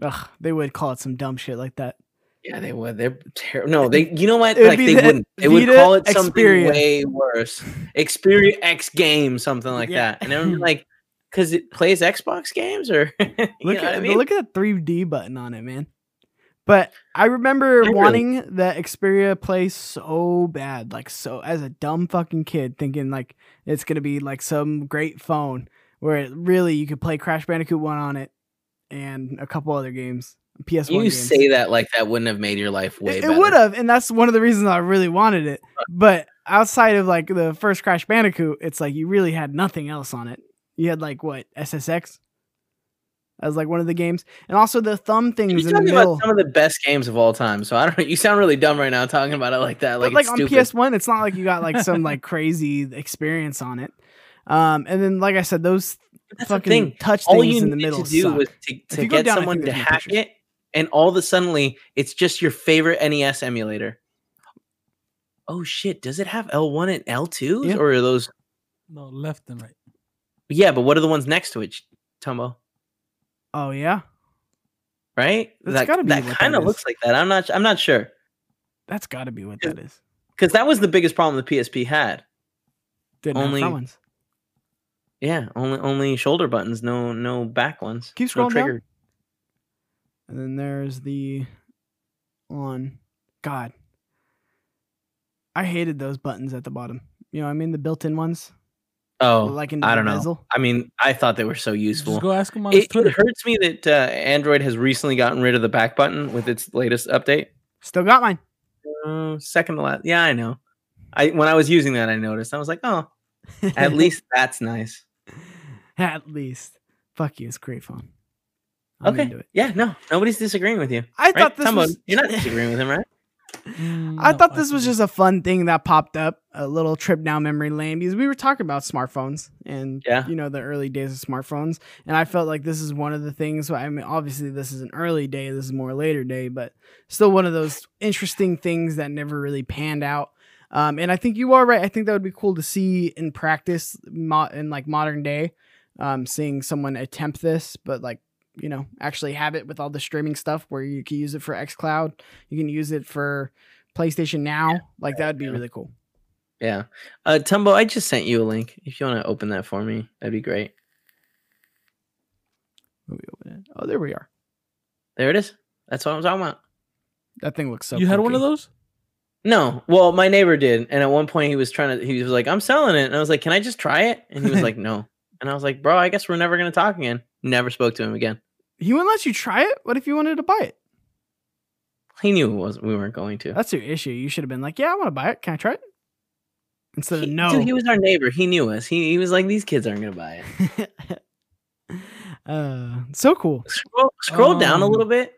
Ugh, they would call it some dumb shit like that. Yeah, they would. They're terrible. No, they. You know what? Like they wouldn't. They would call it something way worse. Xperia X game, something like yeah. that. And I'm like, because it plays Xbox games, or you look know at what I mean? Look at that three D button on it, man. But I remember I wanting really... that Xperia Play so bad, like so as a dumb fucking kid, thinking like it's gonna be like some great phone where it really you could play Crash Bandicoot one on it and a couple other games. P S one you games. Say that like that wouldn't have made your life way it, better. It would have, and that's one of the reasons I really wanted it. But outside of like the first Crash Bandicoot, it's like you really had nothing else on it. You had like what S S X, as like one of the games, and also the thumb things. You're talking in the middle. About some of the best games of all time. So I don't. You sound really dumb right now talking about it like that. Like, but like it's on stupid. P S one, it's not like you got like some like crazy experience on it. Um, and then like I said, those That's fucking the thing. touch all things you in the middle. All you need to do was to, to get down, someone to hack pictures. it, and all of a suddenly it's just your favorite N E S emulator. Oh shit! Does it have L one and L twos, yeah. or are those? No, left and right. Yeah, but what are the ones next to it, Tomo? Oh yeah, right. That's that gotta be that kind of looks like that. I'm not. I'm not sure. That's got to be what that is. Because that was the biggest problem the P S P had. Didn't only front ones. Yeah, only only shoulder buttons. No no back ones. Keep scrolling no down. And then there's the on. God, I hated those buttons at the bottom. You know what I mean? The built-in ones. Oh, like I don't know. Bezel. I mean, I thought they were so useful. Just go ask him on it, Twitter. It hurts me that uh, Android has recently gotten rid of the back button with its latest update. Still got mine. Uh, second to last. Yeah, I know. I when I was using that, I noticed. I was like, oh, at least that's nice. At least. Fuck you, it's a great phone. I'm okay. Into it. Yeah, no, nobody's disagreeing with you. I right? thought this Someone, was... You're not disagreeing with him, right? Mm, I no, thought this I was just a fun thing that popped up, a little trip down memory lane, because we were talking about smartphones and yeah. you know, the early days of smartphones, and I felt like this is one of the things. I mean, obviously this is an early day, this is more later day, but still one of those interesting things that never really panned out. Um, and I think you are right. I think that would be cool to see in practice mo- in like modern day, um, seeing someone attempt this, but like, you know, actually have it with all the streaming stuff where you can use it for xCloud. You can use it for PlayStation Now. Yeah, like that would be yeah. really cool. Yeah. Uh, Tumbo, I just sent you a link. If you want to open that for me, that'd be great. Let me open it. Oh, there we are. There it is. That's what I'm talking about. That thing looks so You funky. Had one of those? No. Well, my neighbor did. And at one point he was trying to, he was like, I'm selling it. And I was like, can I just try it? And he was like, no. And I was like, bro, I guess we're never going to talk again. Never spoke to him again. He wouldn't let you try it? What if you wanted to buy it? He knew it wasn't, we weren't going to. That's your issue. You should have been like, yeah, I want to buy it. Can I try it? Instead he, of no. Dude, he was our neighbor. He knew us. He, he was like, these kids aren't going to buy it. uh, so cool. Scroll, scroll um, down a little bit.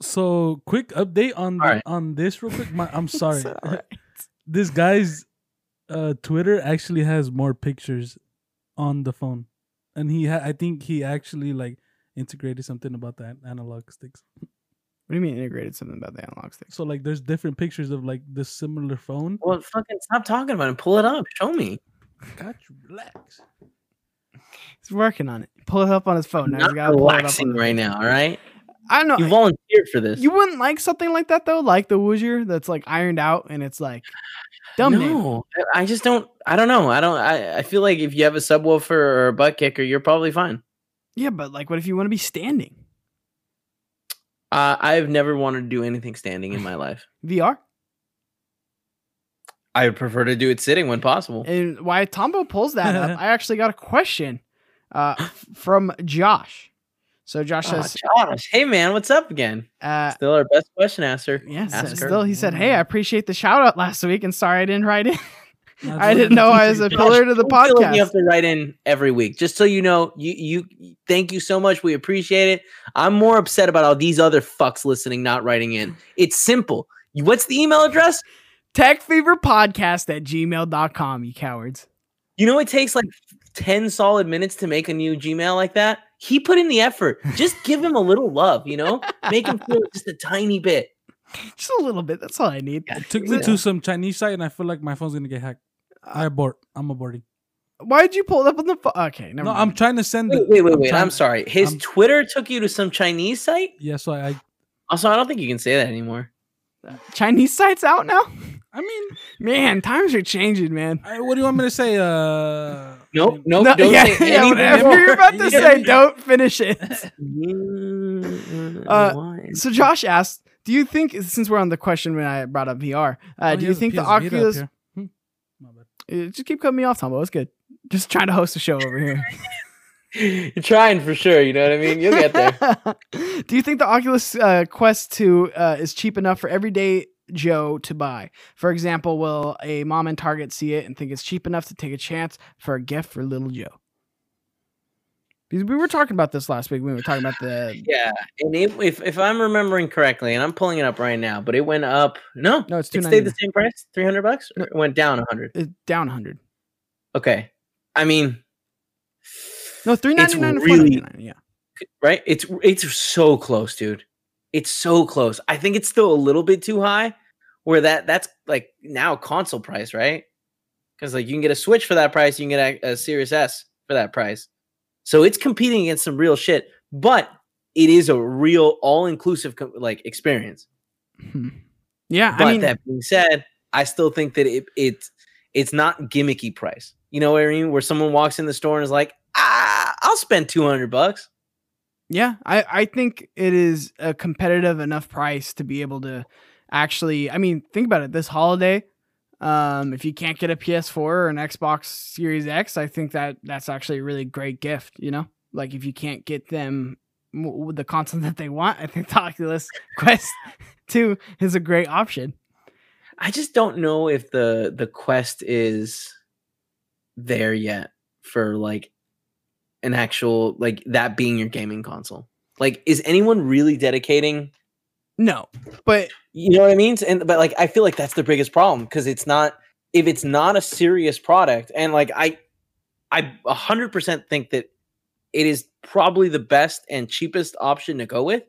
So quick update on, right. on this real quick. My, I'm sorry. Right. This guy's uh, Twitter actually has more pictures on the phone. And he, ha- I think he actually like integrated something about the analog sticks. What do you mean integrated something about the analog sticks? So like, there's different pictures of like the similar phone. Well, fucking stop talking about it. Pull it up. Show me. Got you. Relax. He's working on it. Pull it up on his phone. Now not gotta relaxing pull it up right phone. Now. All right. I don't know. You volunteered for this. You wouldn't like something like that though, like the Woojer that's like ironed out and it's like. Dumb no, name. I just don't. I don't know. I don't. I, I feel like if you have a subwoofer or a butt kicker, you're probably fine. Yeah, but like, what if you want to be standing? Uh, I've never wanted to do anything standing in my life. V R. I would prefer to do it sitting when possible. And why Tombo pulls that up, I actually got a question uh, from Josh. So Josh oh, says, Josh, hey man, what's up again? Uh, still our best question answer. Yes, yeah, still he said, hey, I appreciate the shout out last week, and sorry I didn't write in. I didn't know I was a pillar to the podcast. Feel like you have to write in every week, just so you know. You, you, thank you so much. We appreciate it. I'm more upset about all these other fucks listening not writing in. It's simple. What's the email address? Tech Fever Podcast at gmail dot com. You cowards. You know it takes like ten solid minutes to make a new Gmail like that. He put in the effort. Just give him a little love, you know? Make him feel just a tiny bit. Just a little bit. That's all I need. Yeah, it took me yeah. to some Chinese site, and I feel like my phone's going to get hacked. I abort. I'm aborting. Why'd you pull it up on the phone? Fo- okay, never No, mind. I'm trying to send it. Wait, wait, wait. wait. I'm, I'm sorry. His I'm... Twitter took you to some Chinese site? Yeah, so I, I... Also, I don't think you can say that anymore. Chinese site's out now? I mean, man, times are changing, man. I, what do you want me to say? Uh, nope, nope. No, don't yeah, say yeah, whatever anymore. You're about to say, don't finish it. uh, so Josh asked, do you think, since we're on the question when I brought up V R, uh, oh, do you think the Oculus... Hmm. Just keep cutting me off, Tombo. It's good. Just trying to host a show over here. You're trying for sure, you know what I mean? You'll get there. Do you think the Oculus uh, Quest two uh, is cheap enough for everyday Joe to buy? For example, will a mom in Target see it and think it's cheap enough to take a chance for a gift for little Joe? Because we were talking about this last week when we were talking about the... Yeah, and it, if if I'm remembering correctly, and I'm pulling it up right now, but it went up... No, no, it's it stayed the same price, three hundred bucks? Or it went down one hundred? It's down one hundred. Okay. I mean... No, three ninety-nine, really, yeah. Right? It's it's so close, dude. It's so close. I think it's still a little bit too high, where that that's like now console price, right? Because like you can get a Switch for that price, you can get a, a Series S for that price. So it's competing against some real shit, but it is a real all-inclusive like experience. Hmm. Yeah, but I mean, that being said, I still think that it it's it's not gimmicky price. You know what I mean? Where someone walks in the store and is like, ah, I'll spend two hundred bucks. Yeah, I I think it is a competitive enough price to be able to actually. I mean, think about it. This holiday, um, if you can't get a P S four or an Xbox Series X, I think that that's actually a really great gift, you know? Like, if you can't get them the console that they want, I think the Oculus Quest two is a great option. I just don't know if the, the Quest is there yet for, like, an actual, like, that being your gaming console. Like, is anyone really dedicating... No, but... You know what I mean? And but like I feel like that's the biggest problem, because it's not if it's not a serious product, and like I I one hundred percent think that it is probably the best and cheapest option to go with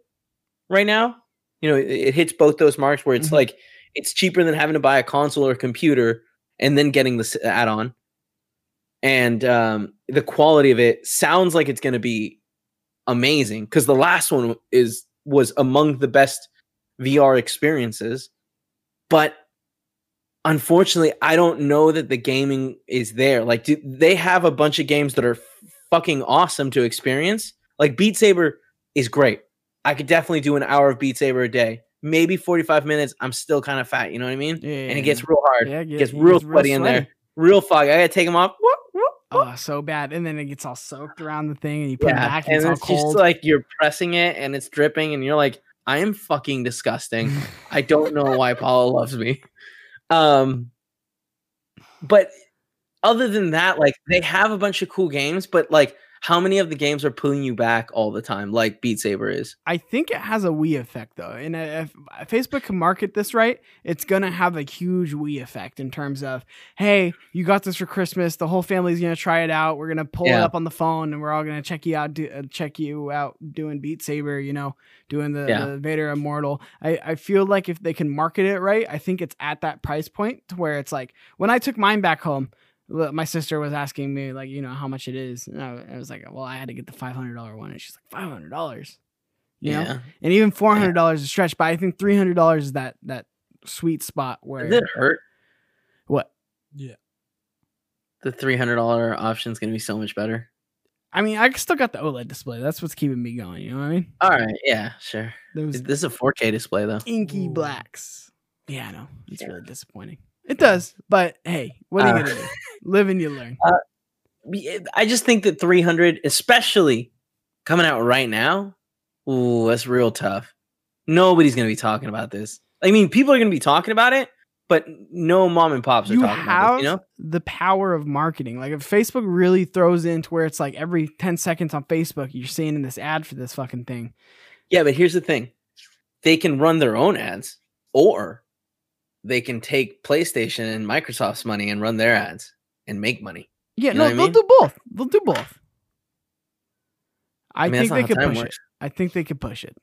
right now. You know, it, it hits both those marks where it's mm-hmm. like it's cheaper than having to buy a console or a computer and then getting the add-on. And um, the quality of it sounds like it's going to be amazing, because the last one is was among the best V R experiences, but unfortunately I don't know that the gaming is there. Like, do they have a bunch of games that are f- fucking awesome to experience? Like, Beat Saber is great. I could definitely do an hour of Beat Saber a day, maybe forty-five minutes. I'm still kind of fat, you know what I mean? Yeah, and it gets real hard. Yeah, it gets, gets real gets sweaty, sweaty in there, real foggy. I gotta take them off. Whoop, whoop, whoop. Oh, so bad. And then it gets all soaked around the thing, and you put yeah, it back, and, and it's, it's all cold. Just like you're pressing it and it's dripping, and you're like, I am fucking disgusting. I don't know why Paula loves me. Um, but other than that, like, they have a bunch of cool games, but like, how many of the games are pulling you back all the time? Like Beat Saber is. I think it has a Wii effect, though. And if Facebook can market this right, it's going to have a huge Wii effect in terms of, hey, you got this for Christmas. The whole family's going to try it out. We're going to pull yeah. it up on the phone, and we're all going to check you out, do, uh, check you out doing Beat Saber, you know, doing the, yeah. the Vader Immortal. I, I feel like if they can market it right, I think it's at that price point to where it's like, when I took mine back home, my sister was asking me, like, you know, how much it is. And I, I was like, well, I had to get the five hundred dollars one. And she's like, five hundred dollars, you yeah. know? And even four hundred dollars yeah. is a stretch, but I think three hundred dollars is that, that sweet spot where... Does it hurt? What? Yeah. The three hundred dollars option is going to be so much better. I mean, I still got the OLED display. That's what's keeping me going, you know what I mean? All right, yeah, sure. Those this is a four K display, though. Inky Ooh. Blacks. Yeah, I know. It's yeah. really disappointing. It does, but hey, what are you uh, gonna do? Live and you learn. Uh, I just think that three hundred, especially coming out right now, ooh, that's real tough. Nobody's gonna be talking about this. I mean, people are gonna be talking about it, but no mom and pops are you talking about this. You have the power of marketing. Like, if Facebook really throws into where it's like every ten seconds on Facebook, you're seeing in this ad for this fucking thing. Yeah, but here's the thing: they can run their own ads, or they can take PlayStation and Microsoft's money and run their ads and make money. Yeah, you know no, they'll mean? do both. They'll do both. I, I mean, think they could push works. it. I think they could push it.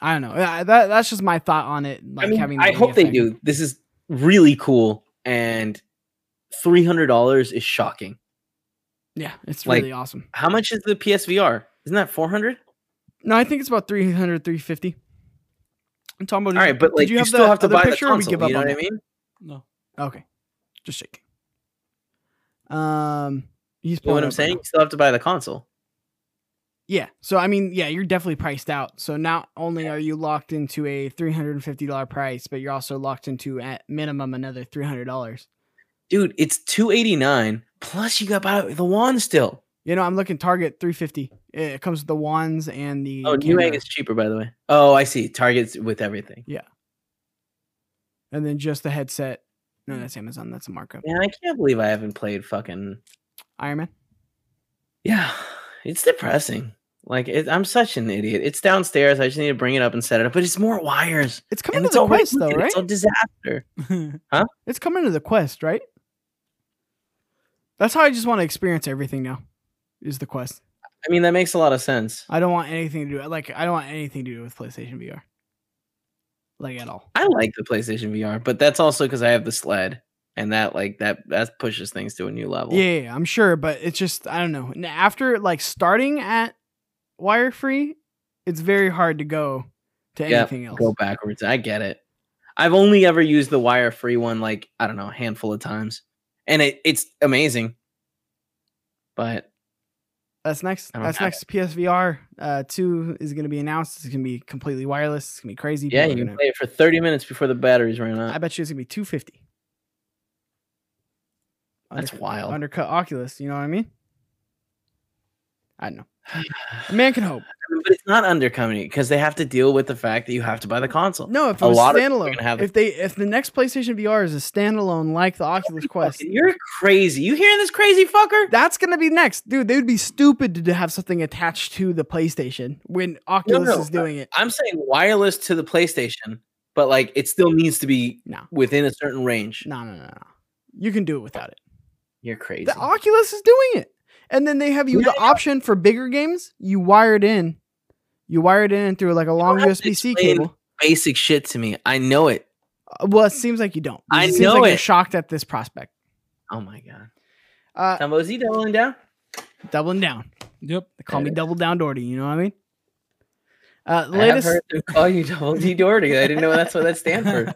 I don't know. That that's just my thought on it. Like, I mean, having I hope effect. they do. This is really cool, and three hundred dollars is shocking. Yeah, it's really like, awesome. How much is the P S V R? Isn't that four hundred? No, I think it's about three hundred, three fifty. Tombo, all right, you, but like, you, have you still have to buy the console. You know what I mean? No. Okay. Just shaking. Um, he's you know what I'm saying? Now. You still have to buy the console. Yeah. So, I mean, yeah, you're definitely priced out. So not only are you locked into a three hundred fifty dollars price, but you're also locked into, at minimum, another three hundred dollars. Dude, it's two eighty-nine. Plus, you got to buy the wand still. You know, I'm looking Target three fifty. It comes with the wands and the Oh, Newegg is cheaper, by the way. Oh, I see. Target's with everything. Yeah. And then just the headset. No, that's Amazon. That's a markup. Yeah, I can't believe I haven't played fucking Iron Man. Yeah. It's depressing. Like, it, I'm such an idiot. It's downstairs. I just need to bring it up and set it up. But it's more wires. It's coming to the Quest, though, right? It's a disaster. Huh? It's coming to the Quest, right? That's how I just want to experience everything now, is the Quest. I mean, that makes a lot of sense. I don't want anything to do like I don't want anything to do with PlayStation V R. Like, at all. I like the PlayStation V R, but that's also because I have the sled. And that like that that pushes things to a new level. Yeah, yeah, I'm sure, but it's just, I don't know. After like starting at wire free, it's very hard to go to yep, anything else. Go backwards. I get it. I've only ever used the wire free one like, I don't know, a handful of times. And it, it's amazing. But that's next. That's next. It. P S V R uh, two is going to be announced. It's going to be completely wireless. It's going to be crazy. Yeah, People you can play it for thirty minutes before the batteries run out. I bet you it's going to be two hundred fifty dollars. That's undercut, wild. Undercut Oculus, you know what I mean? I don't know. A man can hope. But it's not undercutting because they have to deal with the fact that you have to buy the console. No, if it was standalone. Have if they if the next PlayStation V R is a standalone like the Oculus Quest. Fucking, you're crazy. You hearing this, crazy fucker? That's going to be next. Dude, they would be stupid to have something attached to the PlayStation when Oculus no, no, is doing it. I'm saying wireless to the PlayStation, but like it still needs to be no. within a certain range. No, no, no, no. You can do it without it. You're crazy. The Oculus is doing it. And then they have you yeah, the option for bigger games. You wire it in. You wire it in through like a long U S B-C cable. Basic shit to me. I know it. Uh, well, it seems like you don't. It I seems know like it. You're shocked at this prospect. Oh my God. Uh, Tombo's he doubling down? Doubling down. Yep. They call that me is. Double Down Doherty. You know what I mean? Uh, the I latest... have heard them call you Double D Doherty. I didn't know that's what that stands for.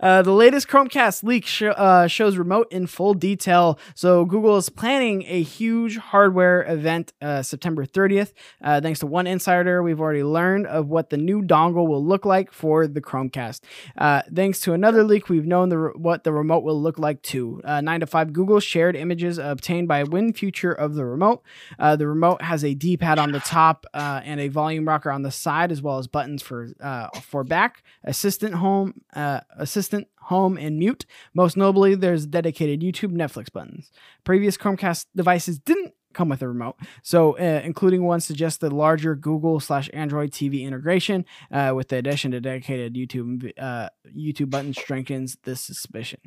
Uh, the latest Chromecast leak sh- uh, shows remote in full detail. So Google is planning a huge hardware event uh, September thirtieth. Uh, thanks to one insider, we've already learned of what the new dongle will look like for the Chromecast. Uh, thanks to another leak, we've known the re- what the remote will look like too. Uh, nine to five Google shared images obtained by WinFuture of the remote. Uh, the remote has a D-pad on the top uh, and a volume rocker on the side, as well as buttons for uh, for back, assistant, home, uh, assistant. Home, and mute. Most notably, there's dedicated YouTube, Netflix buttons. Previous Chromecast devices didn't come with a remote, so uh, including one suggests the larger Google slash Android T V integration uh, with the addition to dedicated YouTube uh, YouTube button strengthens this suspicion.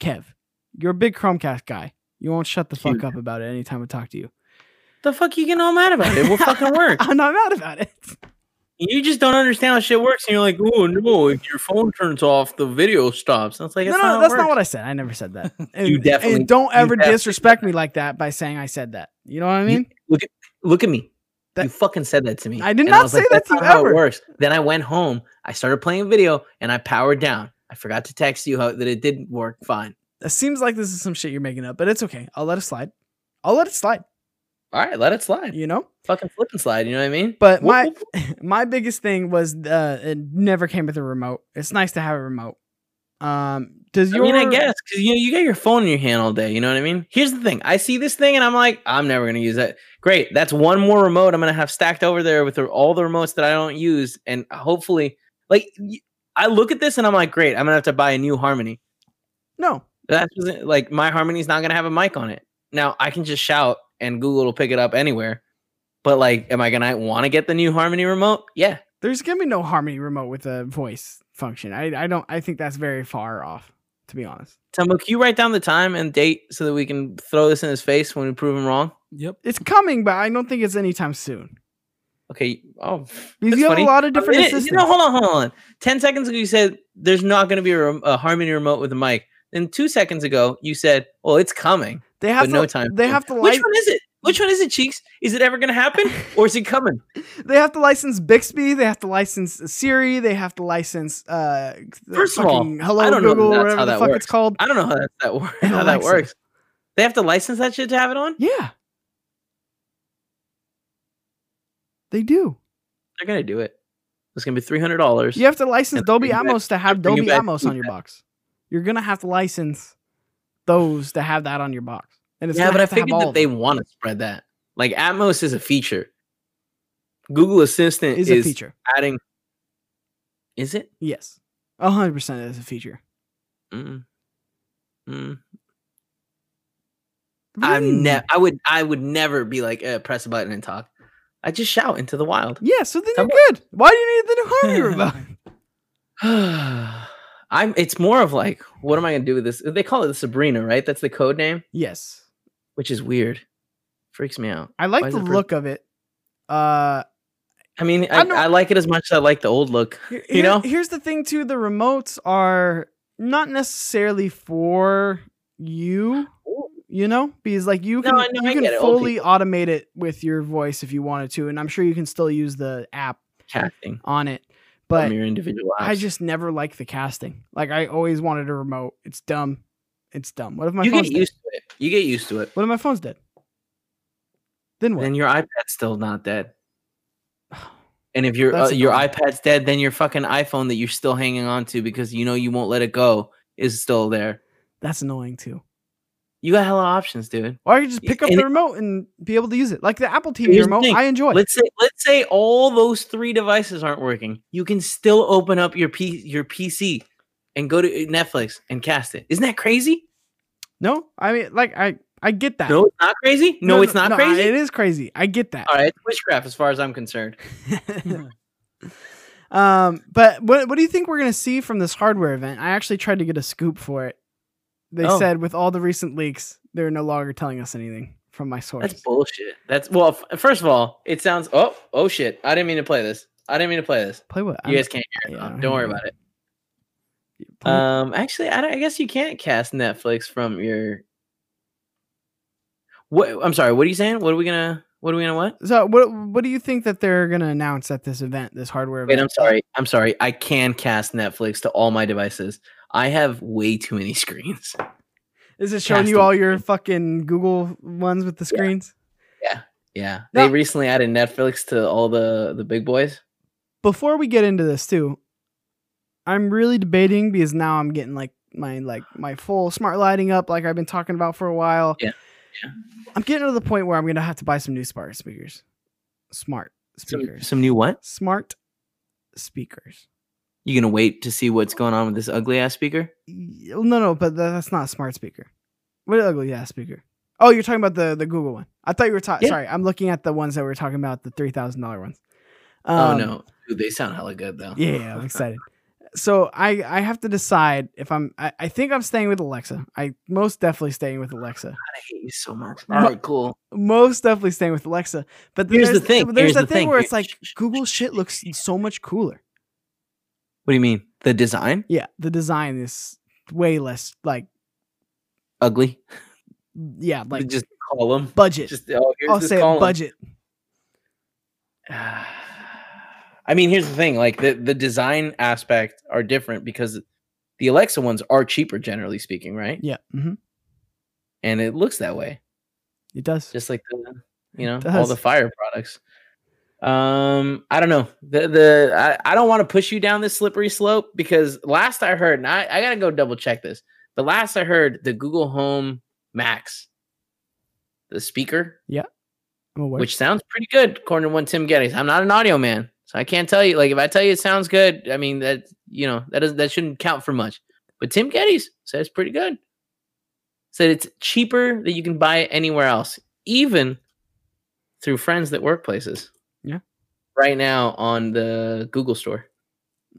Kev, you're a big Chromecast guy. You won't shut the fuck up about it anytime I talk to you. The fuck you getting all mad about it? It will fucking work. I'm not mad about it. You just don't understand how shit works, and you're like, "Oh no! If your phone turns off, the video stops." And it's like, no, it's no, not that's not what I said. I never said that. And, you definitely and don't ever disrespect me like that by saying I said that. You know what I mean? You, look, at, look at me. That, you fucking said that to me. I did and not I was say like, that that's to you. That's not ever. How it works. Then I went home. I started playing video, and I powered down. I forgot to text you how, that it didn't work. Fine. It seems like this is some shit you're making up, but it's okay. I'll let it slide. I'll let it slide. All right, let it slide. You know, fucking flip and slide. You know what I mean? But my my biggest thing was uh, it never came with a remote. It's nice to have a remote. Um, does your I mean? I guess because you know, you got your phone in your hand all day. You know what I mean? Here's the thing: I see this thing and I'm like, I'm never gonna use that. Great, that's one more remote I'm gonna have stacked over there with all the remotes that I don't use, and hopefully, like, I look at this and I'm like, great, I'm gonna have to buy a new Harmony. No, that's like my Harmony's not gonna have a mic on it. Now I can just shout. And Google will pick it up anywhere. But, like, am I going to want to get the new Harmony remote? Yeah. There's going to be no Harmony remote with a voice function. I I don't. I think that's very far off, to be honest. Tombo, can you write down the time and date so that we can throw this in his face when we prove him wrong? Yep. It's coming, but I don't think it's anytime soon. Okay. Oh, because you have funny. A lot of different I mean, assistants. You know, hold on, hold on. Ten seconds ago, you said there's not going to be a, a Harmony remote with a mic. Then two seconds ago, you said, well, it's coming. They have but to, no time. They have to. Lic- Which one is it? Which one is it, Cheeks? Is it ever going to happen, or is it coming? They have to license Bixby. They have to license Siri. They have to license. Uh, First of all, Hello I don't Google, know that's whatever how that the fuck works. It's called. I don't know how that, that works. How that works? They have to license that shit to have it on. Yeah, they do. They're gonna do it. It's gonna be three hundred dollars. You have to license Dolby Atmos to have Dolby Atmos on your box. You're gonna have to license. Those to have that on your box. And it's yeah, but I figured that they want to spread that. Like Atmos is a feature. Google Assistant is, is a feature. Adding, is it? Yes, a hundred percent is a feature. Mm. Mm. Really? I'm ne- I would I would never be like, eh, press a button and talk. I just shout into the wild. Yeah, so then Tell you're me. Good. Why do you need the new hardware about? I'm it's more of like, what am I gonna do with this? They call it the Sabrina, right? That's the code name. Yes. Which is weird. Freaks me out. I like Why the look per- of it. Uh I mean, I, I, I like it as much as I like the old look. Here, you know, here's the thing too: the remotes are not necessarily for you. You know, because like you can no, no, you I can fully it, automate it with your voice if you wanted to, and I'm sure you can still use the app casting on it. But your individual apps. I just never like the casting. Like I always wanted a remote. It's dumb. It's dumb. What if my you phone's get used dead? To it? You get used to it. What if my phone's dead? Then what? Then your iPad's still not dead. And if your uh, your iPad's dead, then your fucking iPhone that you're still hanging on to because you know you won't let it go is still there. That's annoying too. You got hella options, dude. Or I could just pick up and the remote and be able to use it, like the Apple T V remote. I enjoy. Let's say let's say all those three devices aren't working. You can still open up your P- your P C and go to Netflix and cast it. Isn't that crazy? No, I mean, like I. I get that. No, it's not crazy. No, no it's not no, crazy. It is crazy. I get that. All right, it's witchcraft as far as I'm concerned. um, but what what do you think we're gonna see from this hardware event? I actually tried to get a scoop for it. They oh. said with all the recent leaks, they're no longer telling us anything from my source. That's bullshit. That's well. F- first of all, it sounds. Oh, oh shit! I didn't mean to play this. I didn't mean to play this. Play what? You I'm, guys can't hear it. Yeah, don't don't worry about it. Play. Um, actually, I, don't, I guess you can't cast Netflix from your. What, I'm sorry. What are you saying? What are we gonna? What are we gonna? What? So what? What do you think that they're gonna announce at this event? This hardware event? Wait, I'm sorry. I'm sorry. I can cast Netflix to all my devices. I have way too many screens. Is it showing you all your fucking Google ones with the screens? Yeah, yeah. yeah. No. They recently added Netflix to all the the big boys. Before we get into this too, I'm really debating because now I'm getting like my like my full smart lighting up, like I've been talking about for a while. Yeah. I'm getting to the point where I'm going to have to buy some new smart speakers. Smart speakers. Some, some new what? Smart speakers. You going to wait to see what's going on with this ugly ass speaker? No, no, but that's not a smart speaker. What ugly ass speaker? Oh, you're talking about the, the Google one. I thought you were talking. Yeah. Sorry, I'm looking at the ones that we were talking about, the three thousand dollars ones. Um, oh, no. Dude, they sound hella good, though. Yeah, yeah I'm excited. So I, I have to decide if I'm I, I think I'm staying with Alexa. I most definitely staying with Alexa. God, I hate you so much. All right, cool. Most definitely staying with Alexa. But here's the thing. There's the thing where it's like Google shit looks so much cooler. What do you mean? The design? Yeah, the design is way less like ugly. Yeah, like just call them budget. Just, oh, here's I'll say budget. I mean, here's the thing, like the, the design aspect are different because the Alexa ones are cheaper, generally speaking, right? Yeah. Mm-hmm. And it looks that way. It does. Just like, the, you know, all the Fire products. Um, I don't know. The the I, I don't want to push you down this slippery slope because last I heard, and I, I got to go double check this, but last I heard the Google Home Max, the speaker, yeah, which sounds pretty good, according to one Tim Geddes. I'm not an audio man. So I can't tell you, like, if I tell you it sounds good, I mean, that, you know, that doesn't, that shouldn't count for much. But Tim Geddes said it's pretty good. Said it's cheaper that you can buy it anywhere else, even through friends at workplaces. Yeah. Right now on the Google store.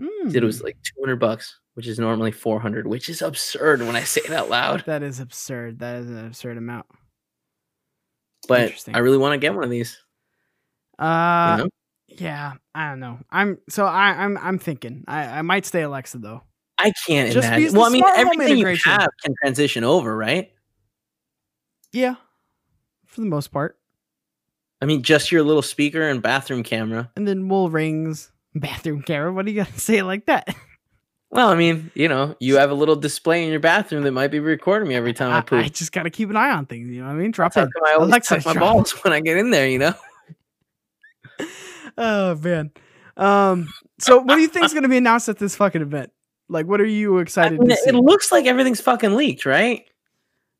Mm. It was like two hundred bucks, which is normally four hundred, which is absurd when I say it out loud. That is absurd. That is an absurd amount. But I really want to get one of these. Uh, you know? Yeah, I don't know. I'm so I, I'm I'm thinking I, I might stay Alexa though. I can't Just imagine. Well, I mean, everything you have can transition over, right? Yeah, for the most part. I mean, just your little speaker and bathroom camera, and then we'll rings, bathroom camera. What do you gotta say like that? Well, I mean, you know, you have a little display in your bathroom that might be recording me every time I, I poop. I just gotta keep an eye on things. You know what I mean? Drop that. I always Alexa, tuck my drop. balls when I get in there. You know. Oh man. Um, so what do you think is going to be announced at this fucking event? Like, what are you excited I mean, to see? It looks like everything's fucking leaked, right?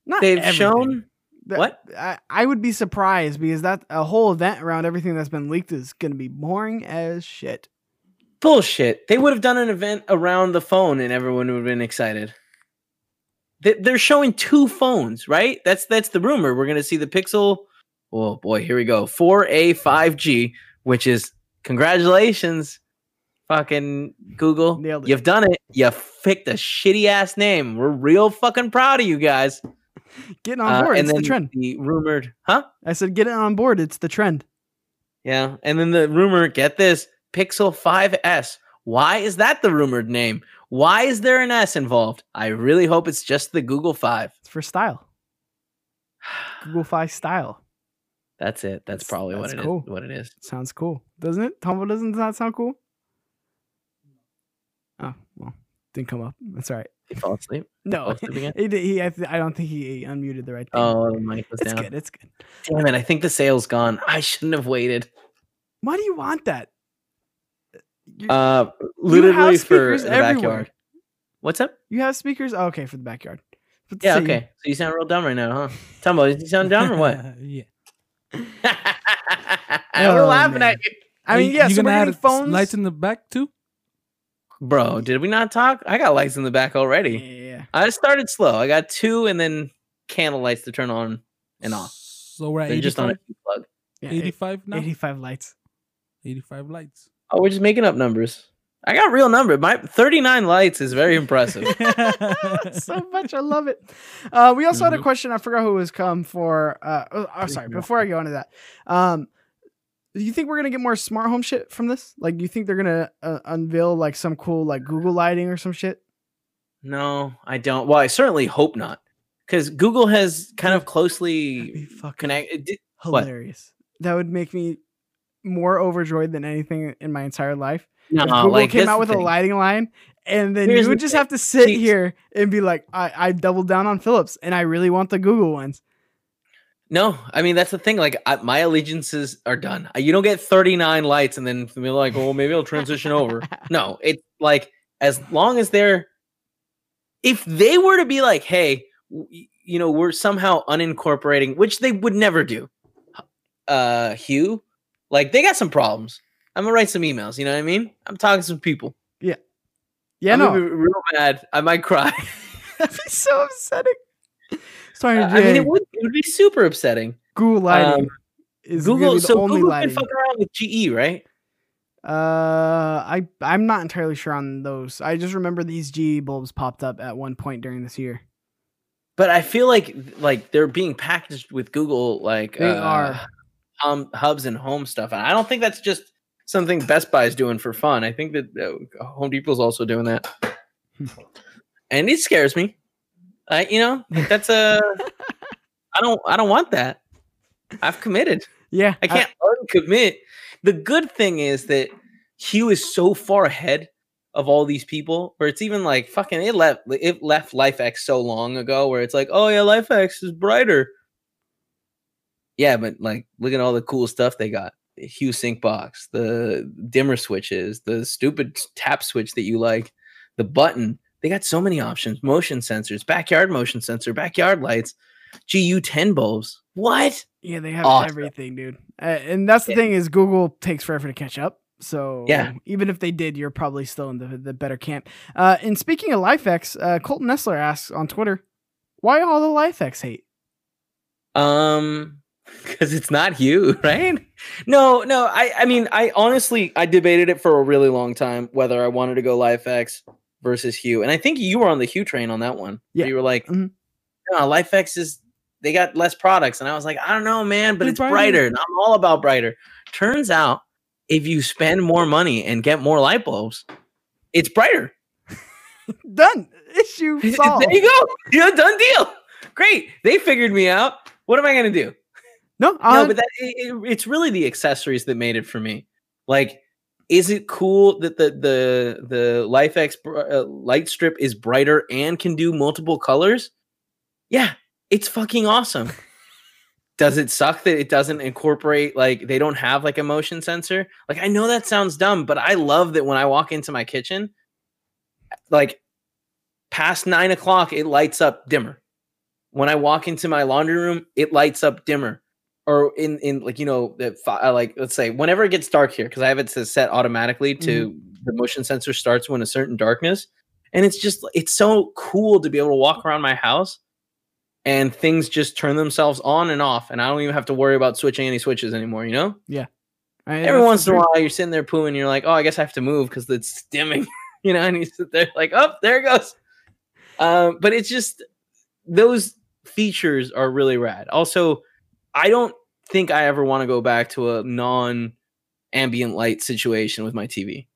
Not They've everything. shown what? I, I would be surprised because that a whole event around everything that's been leaked is going to be boring as shit. Bullshit. They would have done an event around the phone and everyone would have been excited. They're showing two phones, right? That's that's the rumor. We're going to see the Pixel. Oh, boy, here we go. four A five G, which is congratulations, fucking Google. Nailed it. You've done it. You picked a shitty-ass name. We're real fucking proud of you guys. Getting on board. Uh, it's the trend. The rumored, huh? I said get it on board. It's the trend. Yeah. And then the rumor, get this, Pixel five S. Why is that the rumored name? Why is there an S involved? I really hope it's just the Google five. It's for style. Google five style. That's it. That's, that's probably that's what, it cool. is, what it is. Sounds cool. Doesn't it? Tomo, doesn't that sound cool? Oh, well, didn't come up. That's all right. He fell asleep? No. He fell asleep again? he, he, I, I don't think he unmuted the right thing. Oh, the mic was down. It's good. It's good. Damn it. I think the sale's gone. I shouldn't have waited. Why do you want that? You're, uh, literally for the everywhere. backyard. What's up? You have speakers? Oh, okay, for the backyard. Let's yeah, see. okay. So you sound real dumb right now, huh? Tomo, you sound dumb or what? Yeah. oh, we're laughing man. at you. I mean, yeah. You so gonna have phones? Lights in the back too, bro. Did we not talk? I got lights in the back already. Yeah. I started slow. I got two, and then candle lights to turn on and off. So we're at eighty-five? Just on a plug. Yeah, eighty-five now. Eighty-five lights. Eighty-five lights. Oh, we're just making up numbers. I got real number. My thirty-nine lights is very impressive. So much. I love it. Uh, we also mm-hmm. had a question. I forgot who was come for. Uh, oh, oh, sorry. Before I go into that, um, do you think we're going to get more smart home shit from this? Like, you think they're going to uh, unveil like some cool like Google lighting or some shit? No, I don't. Well, I certainly hope not. Because Google has kind of closely connected. Hilarious. What? That would make me more overjoyed than anything in my entire life. No, if Google like, came out with a lighting line, and then Here's you would just have to sit Jeez. here and be like, I, I doubled down on Philips, and I really want the Google ones. No, I mean, that's the thing. Like, I, my allegiances are done. You don't get thirty-nine lights and then be like, oh, maybe I'll transition over. No, it's like, as long as they're, if they were to be like, hey, you know, we're somehow unincorporating, which they would never do, uh, Hue, like, they got some problems. I'm gonna write some emails. You know what I mean? I'm talking to some people. Yeah, yeah. I'm no, gonna be real mad. I might cry. That'd be so upsetting. Sorry, uh, I mean, it would, it would be super upsetting. Google lighting um, is Google. Be the so only Google lighting. Can fuck around with G E, right? Uh, I I'm not entirely sure on those. I just remember these G E bulbs popped up at one point during this year. But I feel like like they're being packaged with Google like they uh, are um, hubs and home stuff, and I don't think that's just something Best Buy is doing for fun. I think that uh, Home Depot is also doing that, and it scares me. I, uh, you know, that's a. I don't. I don't want that. I've committed. Yeah, I can't I, uncommit. The good thing is that Hue is so far ahead of all these people, where it's even like fucking. It left. It left LifeX so long ago, where it's like, oh yeah, LifeX is brighter. Yeah, but like, look at all the cool stuff they got. Hue sync box, the dimmer switches, the stupid tap switch that you like, the button. They got so many options. Motion sensors, backyard motion sensor, backyard lights, G U ten bulbs. What? Yeah, they have awesome. everything, dude. Uh, and that's the yeah. thing is Google takes forever to catch up. So yeah. even if they did, you're probably still in the, the better camp. Uh, and speaking of LifeX, uh, Colton Nessler asks on Twitter, why all the LifeX hate? Um... Because it's not Hue, right? No, no. I, I mean, I honestly, I debated it for a really long time whether I wanted to go LifeX versus Hue, and I think you were on the Hue train on that one. Yeah, you were like, mm-hmm. "No, LifeX is they got less products," and I was like, "I don't know, man, but You're it's brighter. brighter, and I'm all about brighter." Turns out, if you spend more money and get more light bulbs, it's brighter. Done. Issue solved. There you go. Yeah, done deal. Great. They figured me out. What am I gonna do? No, no, but that, it, it, it's really the accessories that made it for me. Like, is it cool that the the the LifeX uh, light strip is brighter and can do multiple colors? Yeah, it's fucking awesome. Does it suck that it doesn't incorporate, like, they don't have, like, a motion sensor? Like, I know that sounds dumb, but I love that when I walk into my kitchen, like, past nine o'clock, it lights up dimmer. When I walk into my laundry room, it lights up dimmer. Or in, in like, you know, like, let's say whenever it gets dark here, because I have it set automatically to mm-hmm. the motion sensor starts when a certain darkness. And it's just, it's so cool to be able to walk around my house and things just turn themselves on and off. And I don't even have to worry about switching any switches anymore, you know? Yeah. I, Every once in a while, you're sitting there pooing, and you're like, oh, I guess I have to move because it's dimming, you know? And you sit there like, oh, there it goes. Um, but it's just, those features are really rad. Also, I don't think I ever want to go back to a non-ambient light situation with my T V.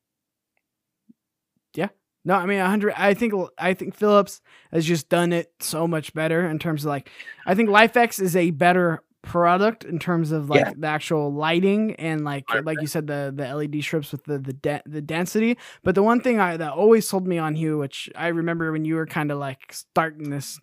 Yeah. No, I mean, one hundred. I think I think Philips has just done it so much better in terms of like, I think LifeX is a better product in terms of like yeah. the actual lighting and like one hundred percent. Like you said, the the L E D strips with the the, de- the density. But the one thing I, that always sold me on Hue, which I remember when you were kind of like starting this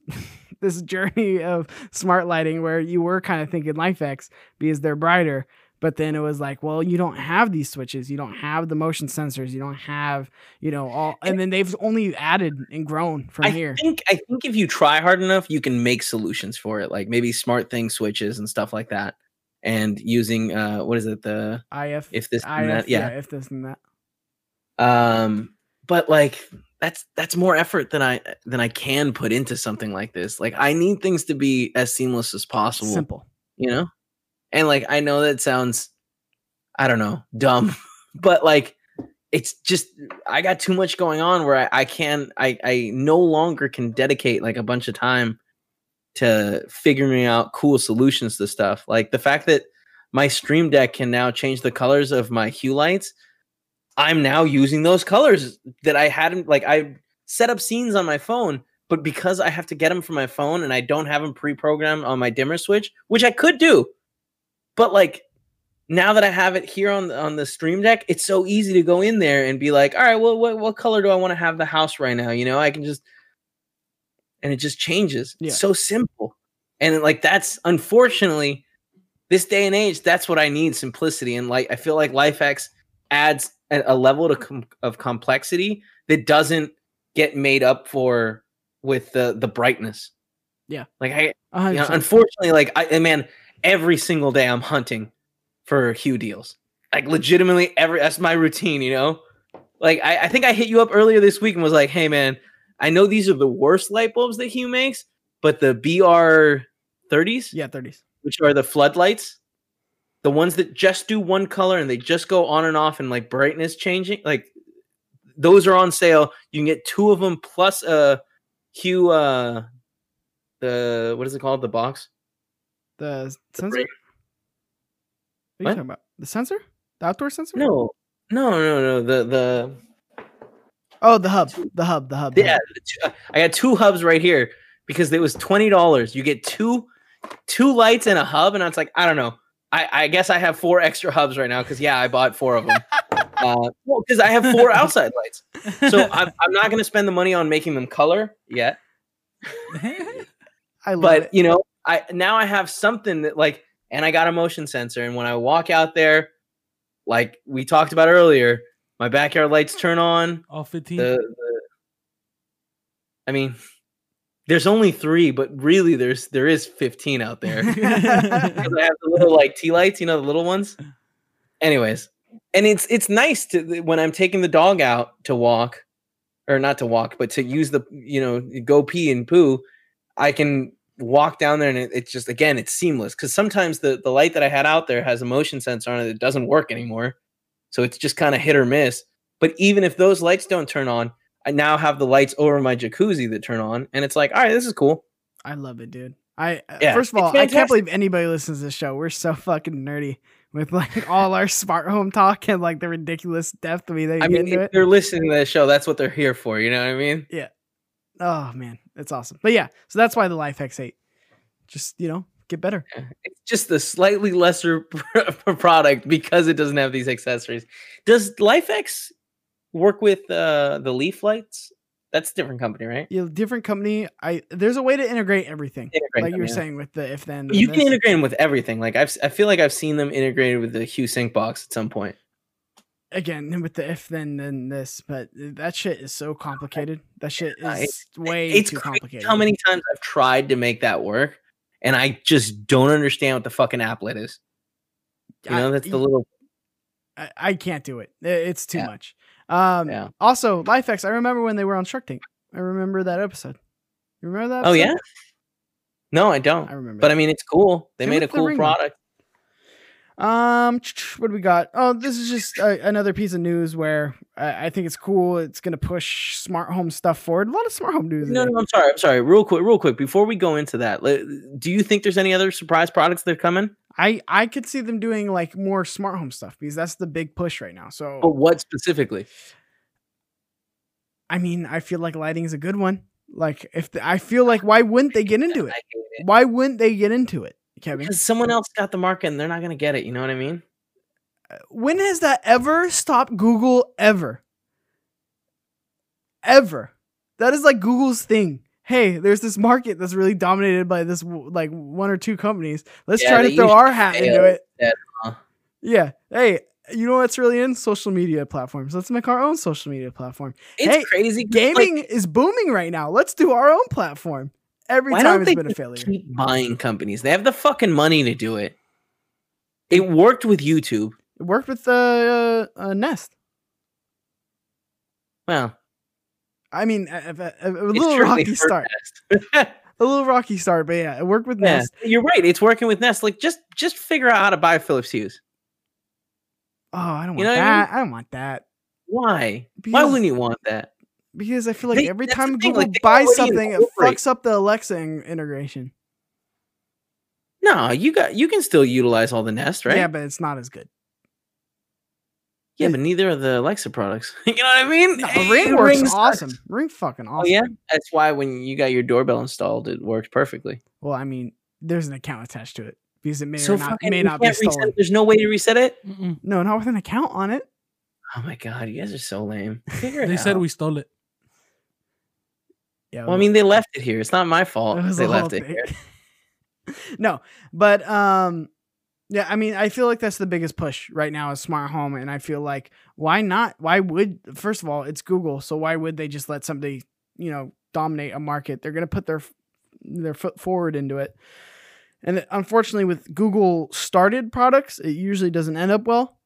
this journey of smart lighting, where you were kind of thinking LifeX because they're brighter. But then it was like, well, you don't have these switches. You don't have the motion sensors. You don't have, you know, all. And then they've only added and grown from I here. Think, I think if you try hard enough, you can make solutions for it. Like maybe smart thing switches and stuff like that. And using, uh, what is it? The I F. If this and that. Yeah. yeah, if this and that. Um, But like, that's that's more effort than I than I can put into something like this. Like I need things to be as seamless as possible. Simple. You know? And like, I know that sounds, I don't know, dumb, but like, it's just, I got too much going on where I, I can, I, I no longer can dedicate like a bunch of time to figuring out cool solutions to stuff. Like the fact that my Stream Deck can now change the colors of my Hue lights. I'm now using those colors that I hadn't, like I set up scenes on my phone, but because I have to get them from my phone and I don't have them pre-programmed on my dimmer switch, which I could do. But like now that I have it here on the, on the Stream Deck, it's so easy to go in there and be like, all right, well, what, what color do I want to have the house right now? You know, I can just, and it just changes. Yeah. It's so simple. And like, that's unfortunately this day and age, that's what I need, simplicity. And like, I feel like LifeX adds a, a level to com- of complexity that doesn't get made up for with the, the brightness. Yeah. Like I, you know, unfortunately, like I, man, every single day I'm hunting for Hue deals. Like legitimately every, that's my routine, you know? Like I, I think I hit you up earlier this week and was like, hey man, I know these are the worst light bulbs that Hue makes, but the B R thirties? Yeah, thirties. Which are the floodlights. The ones that just do one color and they just go on and off and like brightness changing. Like those are on sale. You can get two of them plus a Hue, uh, the, what is it called? The box? The sensor? What, what are you talking about? The sensor? The outdoor sensor? No. No, no, no. The the Oh, the hub. The hub. The hub. The yeah. Hub. I got two hubs right here because it was twenty dollars. You get two two lights and a hub, and I was like, I don't know. I, I guess I have four extra hubs right now because yeah, I bought four of them. uh, well, because I have four outside lights. So I'm I'm not gonna spend the money on making them color yet. I love but it. You know. I now I have something that like, and I got a motion sensor. And when I walk out there, like we talked about earlier, my backyard lights turn on. All fifteen. The, the, I mean, there's only three, but really there's, there is fifteen out there. I have the little like tea lights, you know, the little ones. Anyways. And it's, it's nice to, when I'm taking the dog out to walk or not to walk, but to use the, you know, go pee and poo, I can walk down there and it, it's just, again, it's seamless because sometimes the the light that I had out there has a motion sensor on it that doesn't work anymore, so it's just kind of hit or miss. But even if those lights don't turn on, I now have the lights over my jacuzzi that turn on, and it's like, all right, this is cool. I love it, dude. I yeah, first of all, I can't believe anybody listens to this show. We're so fucking nerdy with like all our smart home talk and like the ridiculous depth we they I get mean into if it. They're listening to this show, that's what they're here for, you know what I mean? Yeah. Oh man, it's awesome. But yeah, so that's why the LifeX eight, just, you know, get better. Yeah, it's just a slightly lesser product because it doesn't have these accessories. Does LifeX work with uh, the Leaf lights? That's a different company, right? Yeah, different company. I there's a way to integrate everything, integrate like them, you were yeah. saying with the if then. You can integrate them with everything. Like I've, I feel like I've seen them integrated with the Hue Sync box at some point. Again, with the if then then this, but that shit is so complicated. That shit is uh, it's, way it's too complicated. How many times I've tried to make that work, and I just don't understand what the fucking applet is. You know, I, that's the little. I, I can't do it. It's too yeah. much. Um, yeah. Also, LifeX, I remember when they were on Shark Tank. I remember that episode. You remember that episode? Oh, yeah? No, I don't. I remember. But, that. I mean, it's cool. They, they made a cool product. Um, what do we got? Oh, this is just a, another piece of news where I, I think it's cool. It's going to push smart home stuff forward. A lot of smart home news. No, no, I'm sorry. I'm sorry. Real quick, real quick. Before we go into that, do you think there's any other surprise products that are coming? I, I could see them doing like more smart home stuff because that's the big push right now. So, but what specifically? I mean, I feel like lighting is a good one. Like if the, I feel like, why wouldn't they get into it? Why wouldn't they get into it? Kevin. Because someone else got the market and they're not going to get it. You know what I mean? When has that ever stopped Google ever? Ever. That is like Google's thing. Hey, there's this market that's really dominated by this like one or two companies. Let's yeah, try to throw our hat into it. That, huh? Yeah. Hey, you know what's really in? Social media platforms. Let's make our own social media platform. It's hey, crazy. Gaming like- is booming right now. Let's do our own platform. Every Why time it's been a failure. Keep buying companies. They have the fucking money to do it. It worked with YouTube. It worked with uh, uh, Nest. Well, I mean, a, a, a little rocky start. a little rocky start, but yeah, it worked with yeah, Nest. You're right. It's working with Nest. Like, just just figure out how to buy Philips Hues. Oh, I don't want you know that. I, mean? I don't want that. Why? Because Why wouldn't you want that? Because I feel like they, every time Google like, buys something, it fucks up the Alexa integration. No, you got you can still utilize all the Nest, right? Yeah, but it's not as good. Yeah, it, but neither are the Alexa products. You know what I mean? No, hey, Ring works Ring's awesome. Sucks. Ring fucking awesome. Oh, yeah, that's why when you got your doorbell installed, it worked perfectly. Well, I mean, there's an account attached to it because it may so or not it may not be stolen. There's no way to reset it. Mm-mm. No, not with an account on it. Oh my god, you guys are so lame. Figure it they out. Said we stole it. Yeah, well, I mean, they left it here. It's not my fault they left thing. it here. No, but um, yeah, I mean, I feel like that's the biggest push right now is smart home. And I feel like, why not? Why would, first of all, it's Google. So why would they just let somebody, you know, dominate a market? They're going to put their their foot forward into it. And unfortunately, with Google started products, it usually doesn't end up well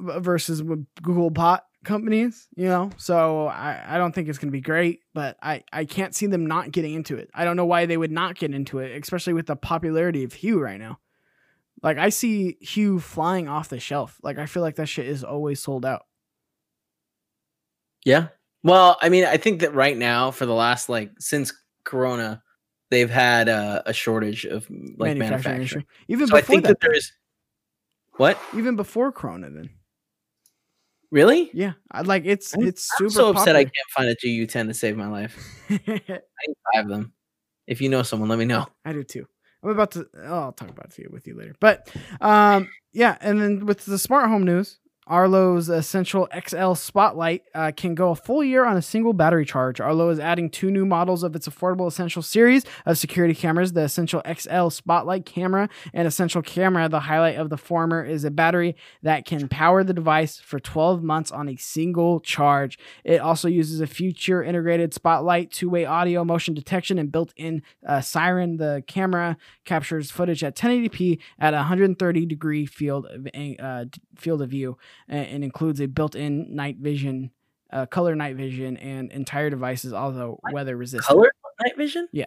versus with Google bought companies, you know, so I, I don't think it's going to be great, but I, I can't see them not getting into it. I don't know why they would not get into it, especially with the popularity of Hue right now. Like, I see Hue flying off the shelf. Like, I feel like that shit is always sold out. Yeah. Well, I mean, I think that right now for the last, like, since Corona, they've had uh, a shortage of, like, manufacturing. manufacturing. Industry. Even so before I think that, that there is... What? Even before Corona, then. Really? Yeah, I like it's I'm, it's super. I'm so upset popular. I can't find a G U ten to save my life. I need five of them. If you know someone, let me know. I do too. I'm about to. Oh, I'll talk about it with you later. But, um, yeah, and then with the smart home news, Arlo's Essential X L Spotlight uh, can go a full year on a single battery charge. Arlo is adding two new models of its affordable Essential series of security cameras, the Essential X L Spotlight camera and Essential camera. The highlight of the former is a battery that can power the device for twelve months on a single charge. It also uses a future integrated spotlight, two-way audio, motion detection, and built-in uh, siren. The camera captures footage at ten eighty p at one hundred thirty degree field of, uh, field of view. And includes a built-in night vision, uh, color night vision, and entire devices, although weather resistant. Color night vision? Yeah.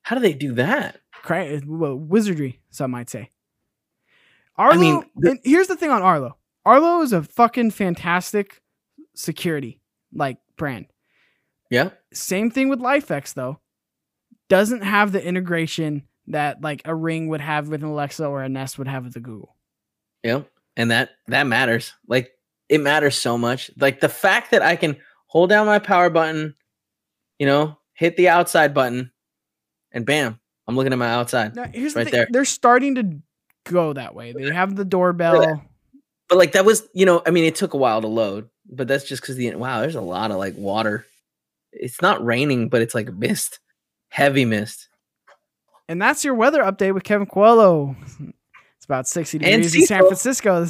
How do they do that? Cry- well, wizardry, some might say. Arlo. I mean, the- and here's the thing on Arlo. Arlo is a fucking fantastic security like brand. Yeah. Same thing with LifeX though. Doesn't have the integration that like a Ring would have with an Alexa or a Nest would have with a Google. Yeah. And that, that matters. Like, it matters so much. Like, the fact that I can hold down my power button, you know, hit the outside button, and bam, I'm looking at my outside. Now, here's right the there. They're starting to go that way. They have the doorbell. But, like, that was, you know, I mean, it took a while to load. But that's just because the, wow, there's a lot of, like, water. It's not raining, but it's, like, mist. Heavy mist. And that's your weather update with Kevin Coelho. It's about sixty degrees in San Francisco.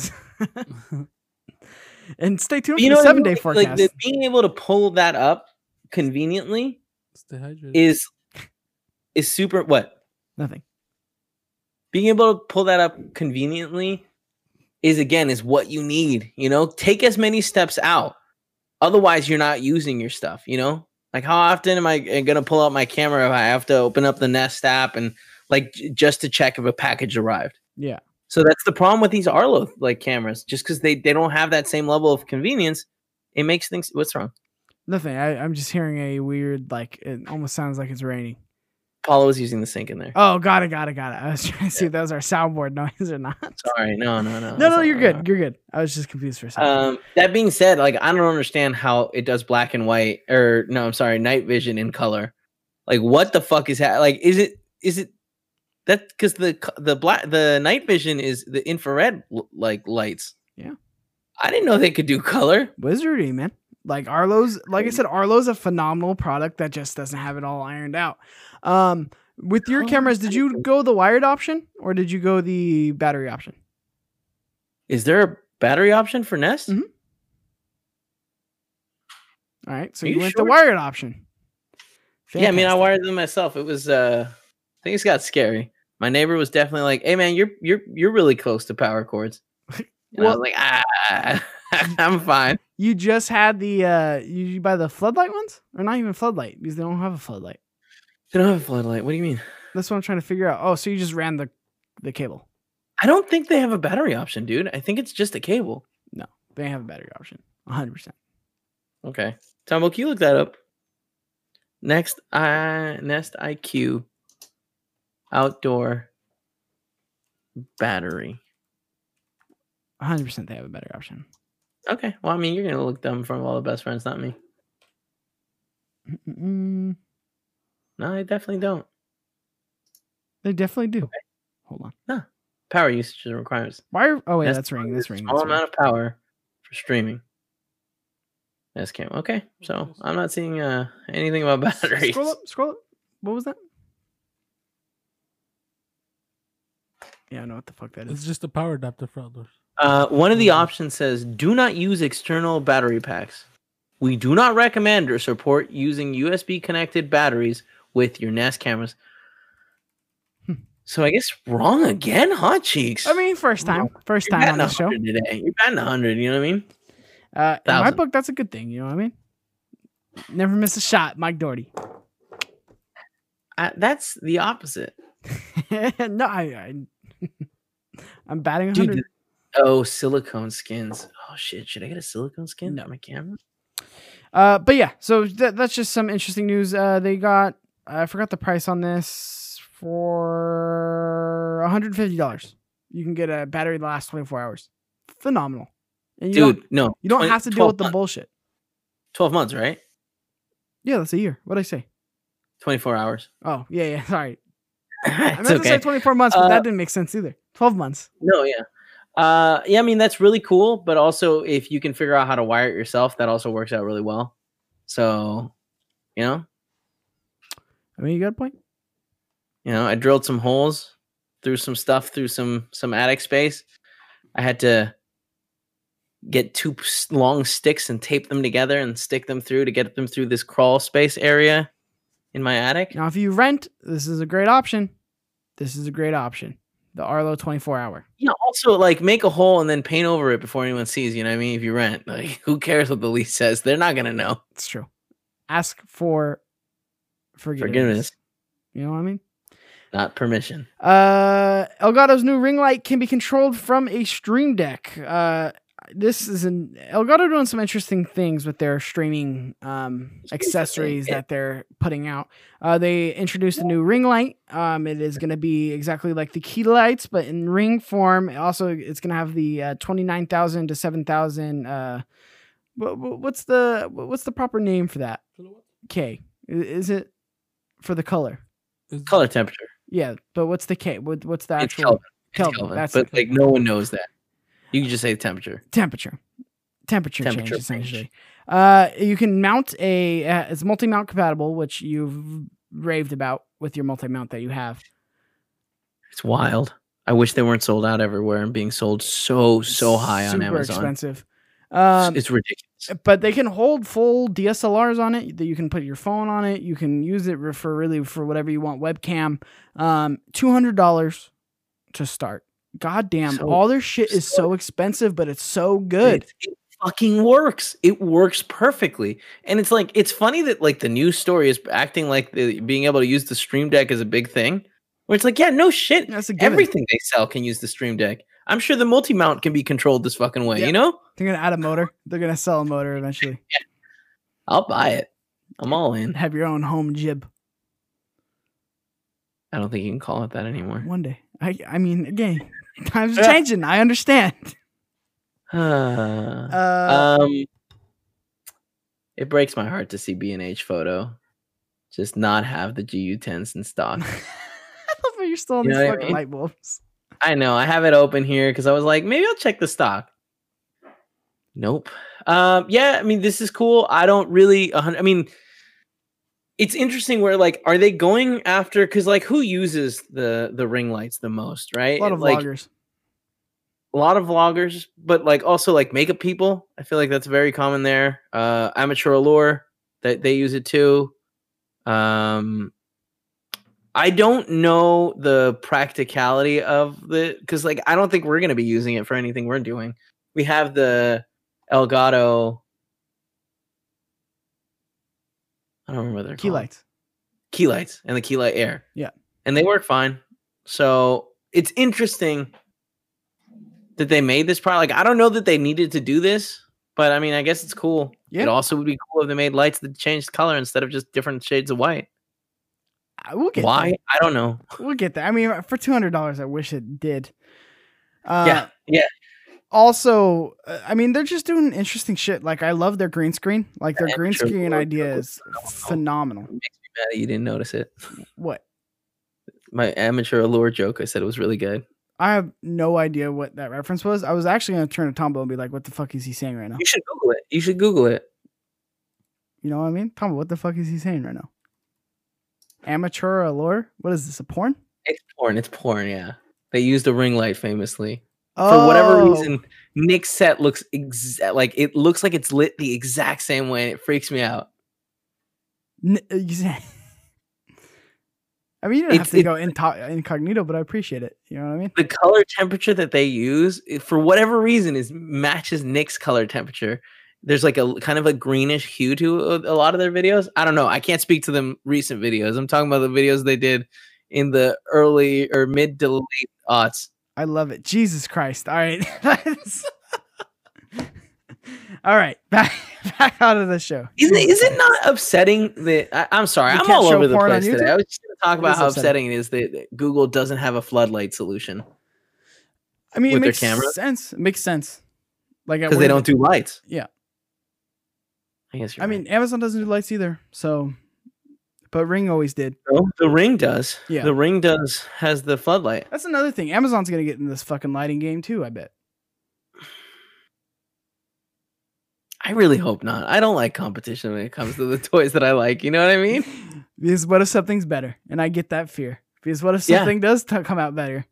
And stay tuned you for the seven-day I mean? forecast. Like, the, being able to pull that up conveniently is is super... What? Nothing. Being able to pull that up conveniently is, again, is what you need. You know, take as many steps out. Otherwise, you're not using your stuff, you know? Like, how often am I going to pull out my camera if I have to open up the Nest app and, like, j- just to check if a package arrived? Yeah. So that's the problem with these Arlo, like, cameras. Just because they, they don't have that same level of convenience, it makes things... What's wrong? Nothing. I, I'm just hearing a weird, like, it almost sounds like it's raining. Paula was using the sink in there. Oh, got it, got it, got it. I was trying to yeah. see if that was our soundboard noise or not. Sorry, no, no, no. No, no, you're good, wrong. You're good. I was just confused for a second. Um, that being said, like, I don't understand how it does black and white, or no, I'm sorry, night vision in color. Like, what the fuck is that? Like, is it, is it, that, because the, the black, the night vision is the infrared, like, lights. Yeah. I didn't know they could do color. Wizardry, man. Like Arlo's, like I said, Arlo's a phenomenal product that just doesn't have it all ironed out. Um, with your cameras, did you go the wired option or did you go the battery option? Is there a battery option for Nest? Mm-hmm. All right, so Are you, you went sure? the wired option. Fantastic. Yeah, I mean, I wired them myself. It was, uh, things got scary. My neighbor was definitely like, "Hey, man, you're you're you're really close to power cords." And well, I was like, ah. I'm fine. You just had the uh you, you buy the floodlight ones? Or not even floodlight, because they don't have a floodlight. They don't have a floodlight. What do you mean? That's what I'm trying to figure out. Oh, so you just ran the the cable. I don't think they have a battery option, dude. I think it's just a cable. No, they have a battery option. one hundred percent. Okay. Tomo, can you look that up? Next I Nest I Q outdoor battery. one hundred percent they have a battery option. Okay. Well, I mean, you're going to look dumb from all the best friends, not me. Mm-mm. No, I definitely don't. They definitely do. Okay. Hold on. Huh. Power usage and requirements. Why are, oh, wait, that's, that's ring. That's ring. Small that's amount ring. Of power for streaming. That's camera. Okay. So I'm not seeing uh, anything about batteries. Scroll up. Scroll up. What was that? Yeah, I know what the fuck that is. It's just a power adapter for others. Uh, one of the options says, do not use external battery packs. We do not recommend or support using U S B-connected batteries with your N E S cameras. Hmm. So I guess wrong again, huh, Cheeks? I mean, first time. First You're time on the show. Today. You're batting one hundred, you know what I mean? Uh, in my book, that's a good thing, you know what I mean? Never miss a shot, Mike Doherty. Uh, that's the opposite. No, I, I, I'm batting one hundred. Dude, oh, silicone skins. Oh, shit. Should I get a silicone skin? Not my camera. Uh, but yeah, so th- that's just some interesting news. Uh, they got, I forgot the price on this, for one hundred fifty dollars. You can get a battery that lasts twenty-four hours. Phenomenal. And you Dude, no. You don't twenty, have to deal with months. The bullshit. twelve months, right? Yeah, that's a year. What'd I say? twenty-four hours. Oh, yeah, yeah. Sorry. I meant okay. to say twenty-four months, but uh, that didn't make sense either. twelve months. No, yeah. Uh, yeah, I mean, that's really cool, but also if you can figure out how to wire it yourself, that also works out really well. So, you know, I mean, you got a point. You know, I drilled some holes through some stuff, through some, some attic space. I had to get two long sticks and tape them together and stick them through to get them through this crawl space area in my attic. Now, if you rent, this is a great option. This is a great option. The Arlo twenty-four hour. Yeah, you know, also, like, make a hole and then paint over it before anyone sees, you know what I mean? If you rent, like, who cares what the lease says? They're not going to know. It's true. Ask for forgiveness. Forgiveness. You know what I mean? Not permission. Uh, Elgato's new ring light can be controlled from a Stream Deck. Uh, this is an... Elgato doing some interesting things with their streaming um, accessories that they're putting out. Uh, they introduced a new ring light. Um, it is going to be exactly like the key lights, but in ring form. Also, it's going to have the uh, twenty-nine thousand to seven thousand. Uh, what's the what's the proper name for that? K. Is it for the color? Color temperature. Yeah, but what's the K? What, what's the actual? It's Kelvin. Kelvin. It's Kelvin. That's but like no one knows that. You can just say temperature. Temperature. Temperature, temperature change, essentially. Uh, you can mount a... Uh, it's multi-mount compatible, which you've raved about with your multi-mount that you have. It's wild. I wish they weren't sold out everywhere and being sold so, so high Super on Amazon. Super expensive. Um, it's ridiculous. But they can hold full D S L Rs on it. You can put your phone on it. You can use it for really for whatever you want. Webcam. Um, two hundred dollars to start. God damn, so, all their shit is so, so expensive, but it's so good. It's fucking works. It works perfectly. And it's like, it's funny that like the news story is acting like the, being able to use the Stream Deck is a big thing. Where it's like, yeah, no shit. That's a given. Everything they sell can use the Stream Deck. I'm sure the multi-mount can be controlled this fucking way, yeah. you know? They're going to add a motor. They're going to sell a motor eventually. Yeah. I'll buy it. I'm all in. Have your own home jib. I don't think you can call it that anymore. One day. I I mean, again, times are changing. I understand. Uh, uh, um, It breaks my heart to see B and H Photo just not have the G U tens in stock. I love how you're still on you these fucking I mean? light bulbs. I know. I have it open here because I was like, maybe I'll check the stock. Nope. Um, yeah, I mean, this is cool. I don't really... I mean... It's interesting where like, are they going after? Because like, who uses the the ring lights the most, right? A lot of like, vloggers. A lot of vloggers, but like also like makeup people. I feel like that's very common there. Uh, amateur allure that they use it too. Um, I don't know the practicality of the because like I don't think we're gonna be using it for anything we're doing. We have the Elgato. I don't remember their key called. lights, key lights, and the key light air. Yeah, and they work fine. So it's interesting that they made this product. Like, I don't know that they needed to do this, but I mean, I guess it's cool. Yeah. It also would be cool if they made lights that changed color instead of just different shades of white. I will get why. That. I don't know. We'll get that. I mean, for two hundred dollars, I wish it did. Uh, yeah. Yeah. Also, I mean, they're just doing interesting shit. Like, I love their green screen. Like, their green screen idea is phenomenal. It makes me mad that you didn't notice it. What? My amateur allure joke. I said it was really good. I have no idea what that reference was. I was actually going to turn to Tombo and be like, what the fuck is he saying right now? You should Google it. You should Google it. You know what I mean? Tombo, what the fuck is he saying right now? Amateur allure? What is this, a porn? It's porn. It's porn, yeah. They used a ring light famously. Oh. For whatever reason, Nick's set looks exa- like it looks like it's lit the exact same way, and it freaks me out. N- I mean, you don't it's, have to go into- incognito, but I appreciate it. You know what I mean? The color temperature that they use, for whatever reason, is matches Nick's color temperature. There's like a kind of a greenish hue to a, a lot of their videos. I don't know. I can't speak to them recent videos. I'm talking about the videos they did in the early or mid to late aughts. I love it. Jesus Christ. All right. all right. Back, back out of the show. Is it, is it not upsetting that... I, I'm sorry. You I'm all over the place today. I was just going to talk it about how upsetting. upsetting it is that, that Google doesn't have a floodlight solution. I mean, it makes sense. It makes sense. Like Because they don't do lights. Yeah. I guess you're I right. mean, Amazon doesn't do lights either, so... But Ring always did. Oh, the Ring does. Yeah. The Ring does has the floodlight. That's another thing. Amazon's going to get in this fucking lighting game too, I bet. I really hope not. I don't like competition when it comes to the toys that I like. You know what I mean? Because what if something's better? And I get that fear. Because what if something yeah. does t- come out better?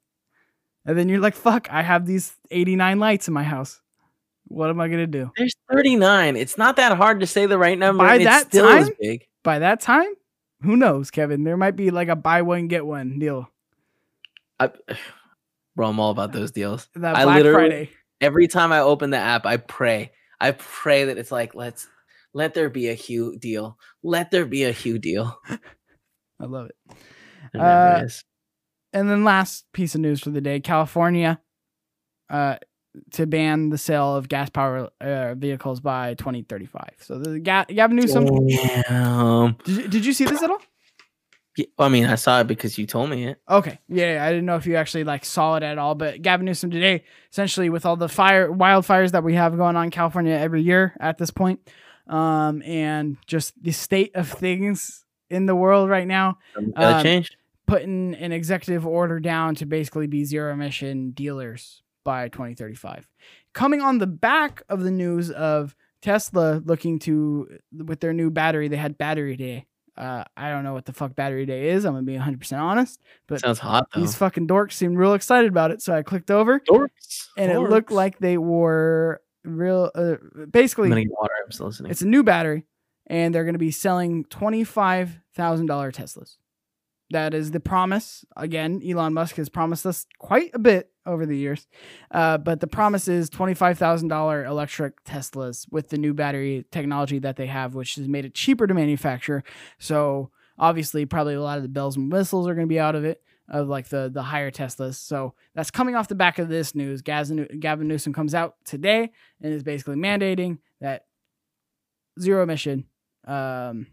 And then you're like, fuck, I have these eighty-nine lights in my house. What am I going to do? There's thirty-nine. It's not that hard to say the right number. By and that it still time, is big. By that time? Who knows, Kevin? There might be like a buy one, get one deal. I, bro, I'm all about those deals. That I Black Friday. Every time I open the app, I pray. I pray that it's like, let's let there be a Hue deal. Let there be a Hue deal. I love it. It uh, is. And then last piece of news for the day, California uh, to ban the sale of gas power uh, vehicles by twenty thirty-five. So the Ga- Gavin Newsom. Damn. Did you, did you see this at all? Yeah, I mean, I saw it because you told me it. Okay. Yeah. I didn't know if you actually like saw it at all, but Gavin Newsom today, essentially with all the fire wildfires that we have going on in California every year at this point. Um, and just the state of things in the world right now. That um, changed. Putting an executive order down to basically be zero emission dealers by twenty thirty-five. Coming on the back of the news of Tesla looking to, with their new battery, they had battery day. Uh, I don't know what the fuck battery day is. I'm going to be one hundred percent honest. But sounds hot, though. These fucking dorks seemed real excited about it, so I clicked over. Dorks. And dorks. It looked like they were real, uh, basically, I'm gonna get water. I'm still listening. It's a new battery, and they're going to be selling twenty-five thousand dollars Teslas. That is the promise. Again, Elon Musk has promised us quite a bit over the years. Uh, but the promise is twenty-five thousand dollars electric Teslas with the new battery technology that they have, which has made it cheaper to manufacture. So obviously, probably a lot of the bells and whistles are going to be out of it, of like the the higher Teslas. So that's coming off the back of this news. Gavin Newsom comes out today and is basically mandating that zero emission um,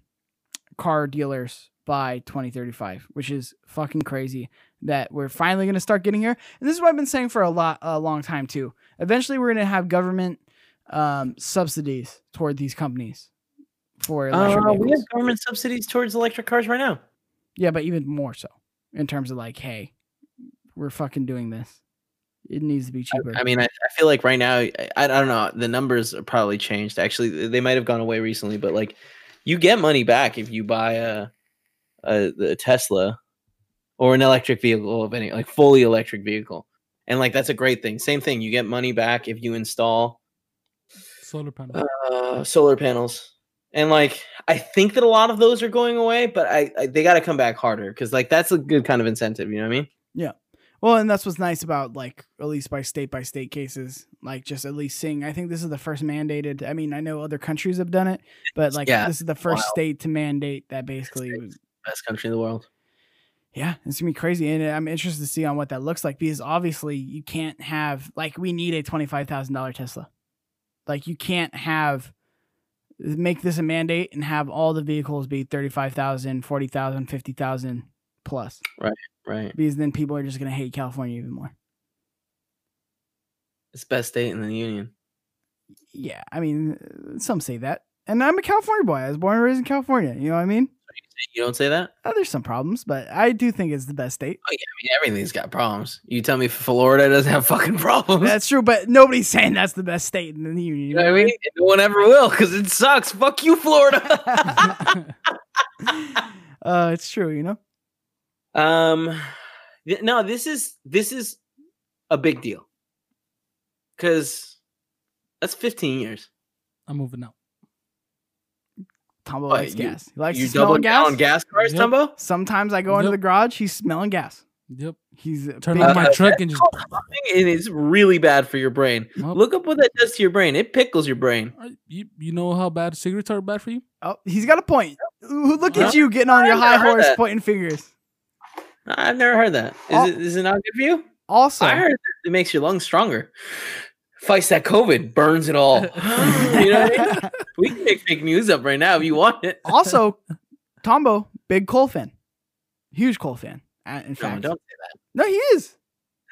car dealers by twenty thirty-five, which is fucking crazy that we're finally going to start getting here. And this is what I've been saying for a lot, a long time too. Eventually we're going to have government um, subsidies toward these companies for electric uh, we have government subsidies towards electric cars right now. Yeah, but even more so. In terms of like, hey, we're fucking doing this. It needs to be cheaper. I, I mean, I, I feel like right now, I, I don't know. The numbers are probably changed. Actually, they might have gone away recently. But like, you get money back if you buy a, a, a Tesla or an electric vehicle of any, like fully electric vehicle. And like, that's a great thing. Same thing. You get money back if you install solar panels. Uh, solar panels. And like, I think that a lot of those are going away, but I, I they got to come back harder because like that's a good kind of incentive, you know what I mean? Yeah. Well, and that's what's nice about like at least by state by state cases, like just at least seeing. I think this is the first mandated. I mean, I know other countries have done it, but like yeah, this is the first wild. state to mandate that basically. Was, best country in the world. Yeah, it's gonna be crazy, and I'm interested to see on what that looks like because obviously you can't have like we need a twenty-five thousand dollars Tesla, like you can't have. Make this a mandate and have all the vehicles be thirty-five thousand, forty thousand, fifty thousand plus. Right, right. Because then people are just going to hate California even more. It's the best state in the union. Yeah, I mean, some say that. And I'm a California boy. I was born and raised in California. You know what I mean? You don't say that? Oh, there's some problems, but I do think it's the best state. Oh, yeah. I mean, everything's got problems. You tell me Florida doesn't have fucking problems. That's true, but nobody's saying that's the best state in the union. You know what I mean? No one ever will because it sucks. Fuck you, Florida. uh, it's true, you know? Um, th- No, this is this is a big deal because that's fifteen years. I'm moving now. Tombo what, likes you, gas. He likes you double gas. Down gas cars, yep. Tombo? Sometimes I go yep. into the garage. He's smelling gas. Yep. He's turning on my uh, truck and just. It is really bad for your brain. Yep. Look up what that does to your brain. It pickles your brain. You, you know how bad cigarettes are bad for you? Oh, he's got a point. Ooh, look yep. at you getting on your I've high horse, that. pointing fingers. I've never heard that. Is, oh. it, is it not good for you? Also, I heard that it makes your lungs stronger. Fights that COVID, burns it all. You know what I mean? We can make fake news up right now if you want it. Also, Tombo, big Cole fan. Huge Cole fan. In fact. No, don't say that. No, he is.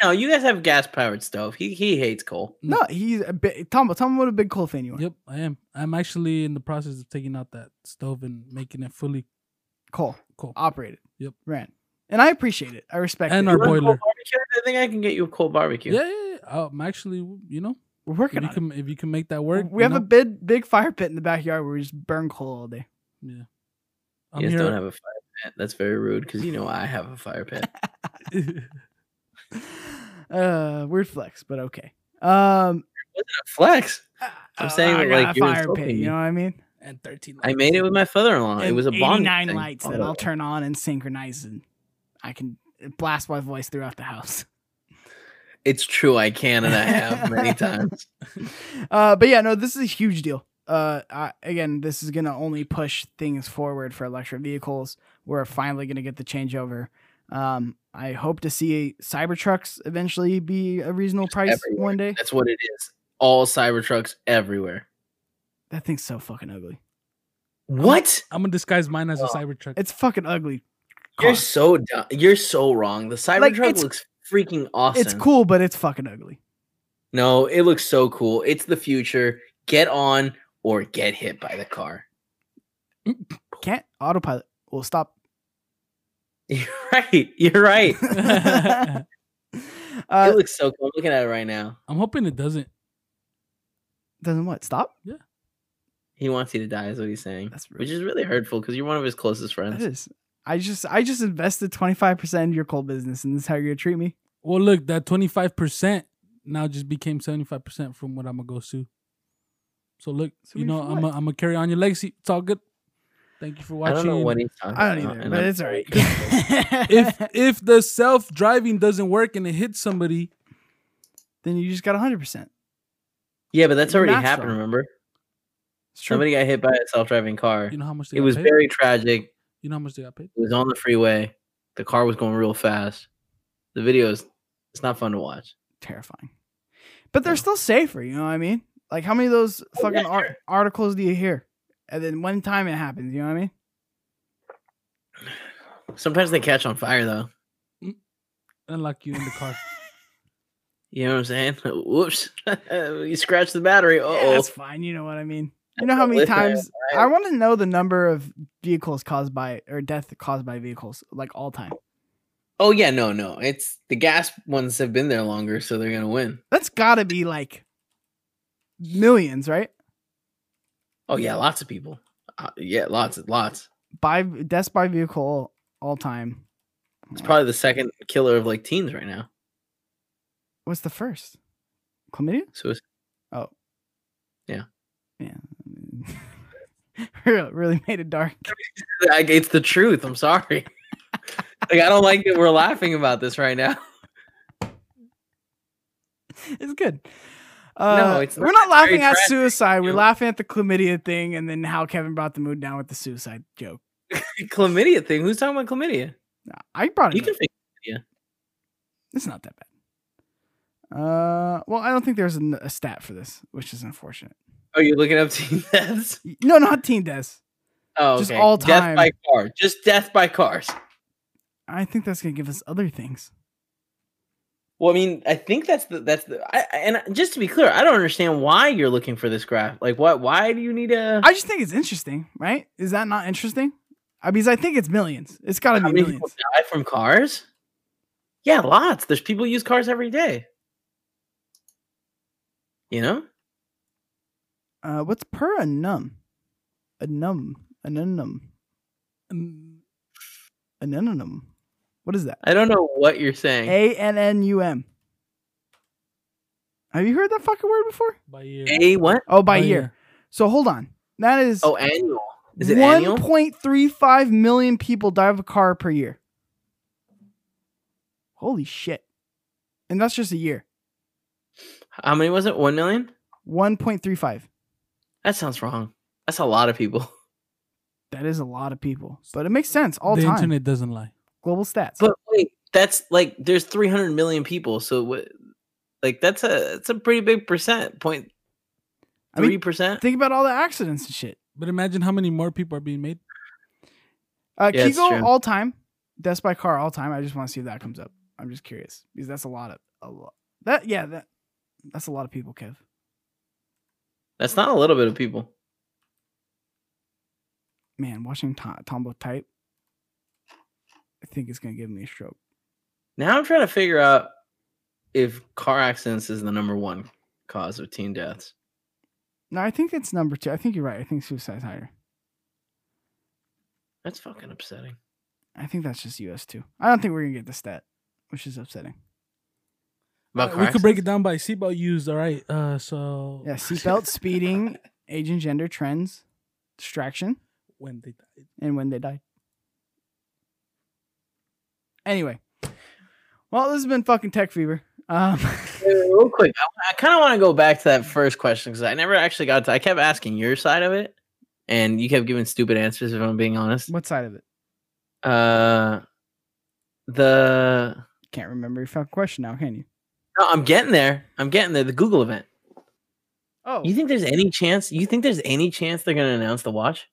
No, you guys have gas-powered stove. He he hates Cole. No, he's a big... Tombo, tell him what a big Cole fan you are. Yep, I am. I'm actually in the process of taking out that stove and making it fully... Cole. Cole. Operated. Yep. Ran. And I appreciate it. I respect and it. And our boiler. I think I can get you a Cole barbecue. Yeah, yeah, yeah. Um, actually, you know... We're working if on can, it. If you can make that work. We have know? a big big fire pit in the backyard where we just burn coal all day. Yeah. I'm you guys don't have a fire pit. That's very rude because you know I have a fire pit. uh, weird flex, but okay. Um, it wasn't a flex. I'm saying I like a fire pit. You know what I mean? And thirteen lights. I made it with my father-in-law. It was a bond. eighty-nine thing. lights oh. that I'll turn on and synchronize, and I can blast my voice throughout the house. It's true, I can, and I have many times. uh, but yeah, no, this is a huge deal. Uh, I, again, this is going to only push things forward for electric vehicles. We're finally going to get the changeover. Um, I hope to see Cybertrucks eventually be a reasonable price everywhere. one day. That's what it is. All Cybertrucks everywhere. That thing's so fucking ugly. What? I'm, I'm going to disguise mine as oh. a Cybertruck. It's fucking ugly. You're God. so dumb. You're so wrong. The Cybertruck like, looks... freaking awesome. It's cool, but it's fucking ugly. No, it looks so cool. It's the future. Get on or get hit by the car. Can't autopilot. We'll stop. You're right. You're right. uh, it looks so cool. I'm looking at it right now. I'm hoping it doesn't. Doesn't what? Stop? Yeah. He wants you to die is what he's saying. That's rude. Which is really hurtful because you're one of his closest friends. It is. I just I just invested twenty-five percent in your coal business, and this is how you're going to treat me? Well, look, that twenty-five percent now just became seventy-five percent from what I'm going to go sue. So, look, so you know, I'm going to carry on your legacy. It's all good. Thank you for watching. I don't know what he's talking about. I don't either, but it's all right. if, if the self-driving doesn't work and it hits somebody, then you just got one hundred percent. Yeah, but that's You're already happened, strong. Remember? Somebody got hit by a self-driving car. You know how much they it got was paid? Very tragic. You know how much they got paid? It was on the freeway. The car was going real fast. The video is it's not fun to watch. Terrifying. But they're yeah. still safer, you know what I mean? Like, how many of those fucking oh, yeah, art- articles do you hear? And then one time it happens, you know what I mean? Sometimes they catch on fire, though. Unlock you in the car. You know what I'm saying? Whoops. You scratched the battery. Uh-oh. Yeah, that's fine. You know what I mean? You know how many times... Right? I want to know the number of vehicles caused by... Or death caused by vehicles. Like, all time. Oh, yeah. No, no. It's... The gas ones have been there longer, so they're going to win. That's got to be, like, millions, right? Oh, yeah. Lots of people. Uh, yeah, lots. Lots. By, deaths by vehicle all time. It's probably the second killer of, like, teens right now. What's the first? Chlamydia? Suicide. Oh. Yeah. Yeah. Really made it dark. It's the truth. I'm sorry. Like, I don't like that we're laughing about this right now. It's good. Uh, no, it's we're not laughing at tragic, suicide. We're know? laughing at the chlamydia thing and then how Kevin brought the mood down with the suicide joke. Chlamydia thing? Who's talking about chlamydia? I brought it. You can fix chlamydia. It's not that bad. Uh, well, I don't think there's a, a stat for this, which is unfortunate. Oh, you're looking up teen deaths? No, not teen deaths. Oh, just okay. all time. Death by car. Just death by cars. I think that's gonna give us other things. Well, I mean, I think that's the that's the. I, and just to be clear, I don't understand why you're looking for this graph. Like, what? Why do you need a? I just think it's interesting, right? Is that not interesting? I mean, I think it's millions. It's gotta be millions. How many people die from cars? Yeah, lots. There's people who use cars every day. You know, uh, what's per a num, a num, a num, a num, what is that? I don't know what you're saying. A n n u m. Have you heard that fucking word before? By year. A what? Oh, by, by year. year. So hold on, that is oh annual. Is it annual? one point three five million people die of a car per year. Holy shit! And that's just a year. How many was it? One million? one point three five. That sounds wrong. That's a lot of people. That is a lot of people. But it makes sense all the time. The internet doesn't lie. Global stats. But wait, that's like, there's three hundred million people. So what? Like, that's a that's a pretty big percent. Point I mean, three percent. Think about all the accidents and shit. But imagine how many more people are being made. Uh, yeah, Kigo all time. Deaths by car all time. I just want to see if that comes up. I'm just curious. Because that's a lot of... a lot. That Yeah, that... That's a lot of people, Kev. That's not a little bit of people. Man, watching Tom- Tombo type, I think it's going to give me a stroke. Now I'm trying to figure out if car accidents is the number one cause of teen deaths. No, I think it's number two. I think you're right. I think suicide's higher. That's fucking upsetting. I think that's just U S too. I don't think we're going to get the stat, which is upsetting. Uh, we could break it down by seatbelt used, all right? Uh, so yeah, seatbelt, speeding, age and gender, trends, distraction, when they died, and when they died. Anyway, well, this has been fucking Tech Fever. Um, real quick, I, I kind of want to go back to that first question because I never actually got to. I kept asking your side of it, and you kept giving stupid answers. If I'm being honest, what side of it? Uh, the can't remember your fucking question now, can you? No, I'm getting there. I'm getting there. The Google event. Oh, you think there's any chance? You think there's any chance they're going to announce the watch?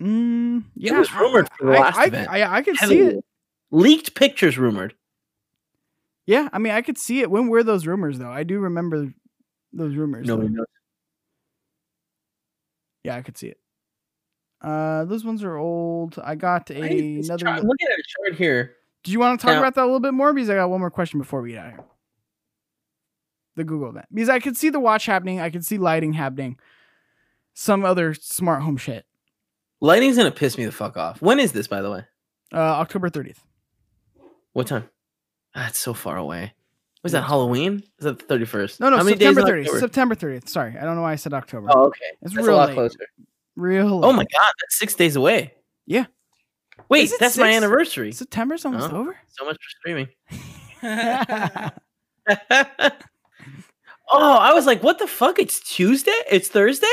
Mm, yeah, it was rumored for the I, last I, event. I, I, I could see it. Leaked pictures rumored. Yeah, I mean, I could see it. When were those rumors, though? I do remember those rumors. Nobody knows. Yeah, I could see it. Uh, those ones are old. I got a I another. Chart. Look at a chart here. Do you want to talk now, about that a little bit more? Because I got one more question before we get out of here. The Google event. Because I could see the watch happening. I could see lighting happening. Some other smart home shit. Lighting's going to piss me the fuck off. When is this, by the way? Uh, October thirtieth. What time? That's so far away. Was yeah. that Halloween? Is that the thirty-first? No, no, September thirtieth. September thirtieth. Sorry. I don't know why I said October. Oh, okay. It's that's real a lot late. Closer. Real late. Oh, my God. That's six days away. Yeah. Wait, that's six? My anniversary. September's almost oh, over. So much for streaming. Oh, I was like, what the fuck? It's Tuesday? It's Thursday?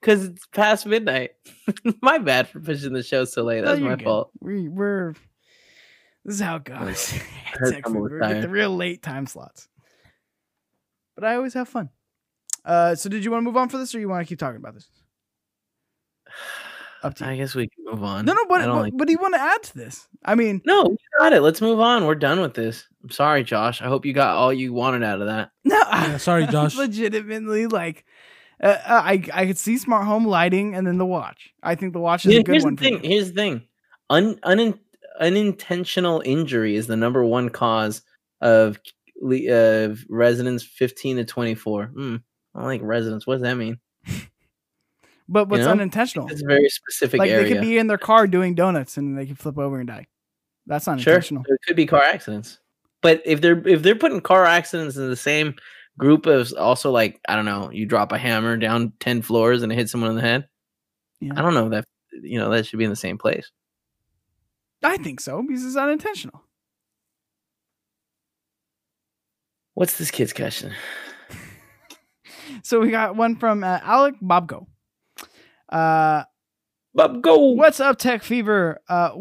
Because it's past midnight. My bad for pushing the show so late. No, that's my good. fault. We, we're this is how it goes. We're at the real late time slots. But I always have fun. Uh, so did you want to move on for this, or you want to keep talking about this? Up to you. I guess we can move on. No, no, but, but, like... but do you want to add to this? I mean, no, we got it. Let's move on. We're done with this. I'm sorry, Josh. I hope you got all you wanted out of that. No, yeah, sorry, Josh. Legitimately, like. Uh, I I could see smart home lighting and then the watch. I think the watch is yeah, a good here's one. The thing, for here's the thing. Un, un, unintentional injury is the number one cause of uh, residents fifteen to twenty-four. Mm, I don't like residents. What does that mean? But what's you know? unintentional? It's a very specific like area. They could be in their car doing donuts and they could flip over and die. That's not sure. intentional. It could be car accidents. But if they're if they're putting car accidents in the same group of also like, I don't know, you drop a hammer down ten floors and it hits someone in the head. Yeah. I don't know that, you know, that should be in the same place. I think so because it's unintentional. What's this kid's question? So we got one from uh, Alec Bobgo. Uh, Bobgo. What's up, Tech Fever? Uh,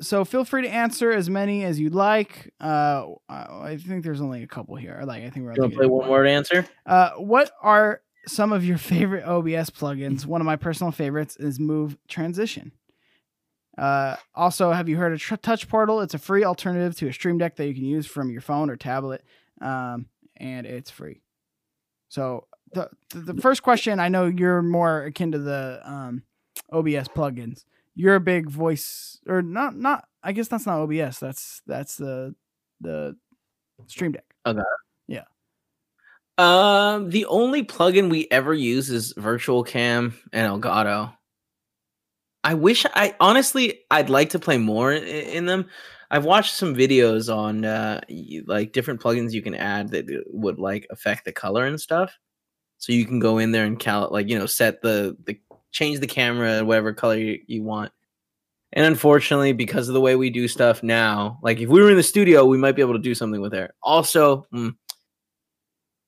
So feel free to answer as many as you'd like. Uh, I think there's only a couple here. Like I think we're going to play one word answer. Uh, what are some of your favorite O B S plugins? One of my personal favorites is Move Transition. Uh, also, have you heard of tr- Touch Portal? It's a free alternative to a Stream Deck that you can use from your phone or tablet, um, and it's free. So the, the the first question, I know you're more akin to the um, O B S plugins. You're a big voice, or not? Not I guess that's not O B S. That's that's the the Stream Deck. Okay. Yeah. Um, the only plugin we ever use is Virtual Cam and Elgato. I wish I honestly I'd like to play more in, in them. I've watched some videos on uh, like different plugins you can add that would like affect the color and stuff. So you can go in there and cal like you know set the the. change the camera, whatever color you, you want. And unfortunately, because of the way we do stuff now, like if we were in the studio, we might be able to do something with there. Also, mm,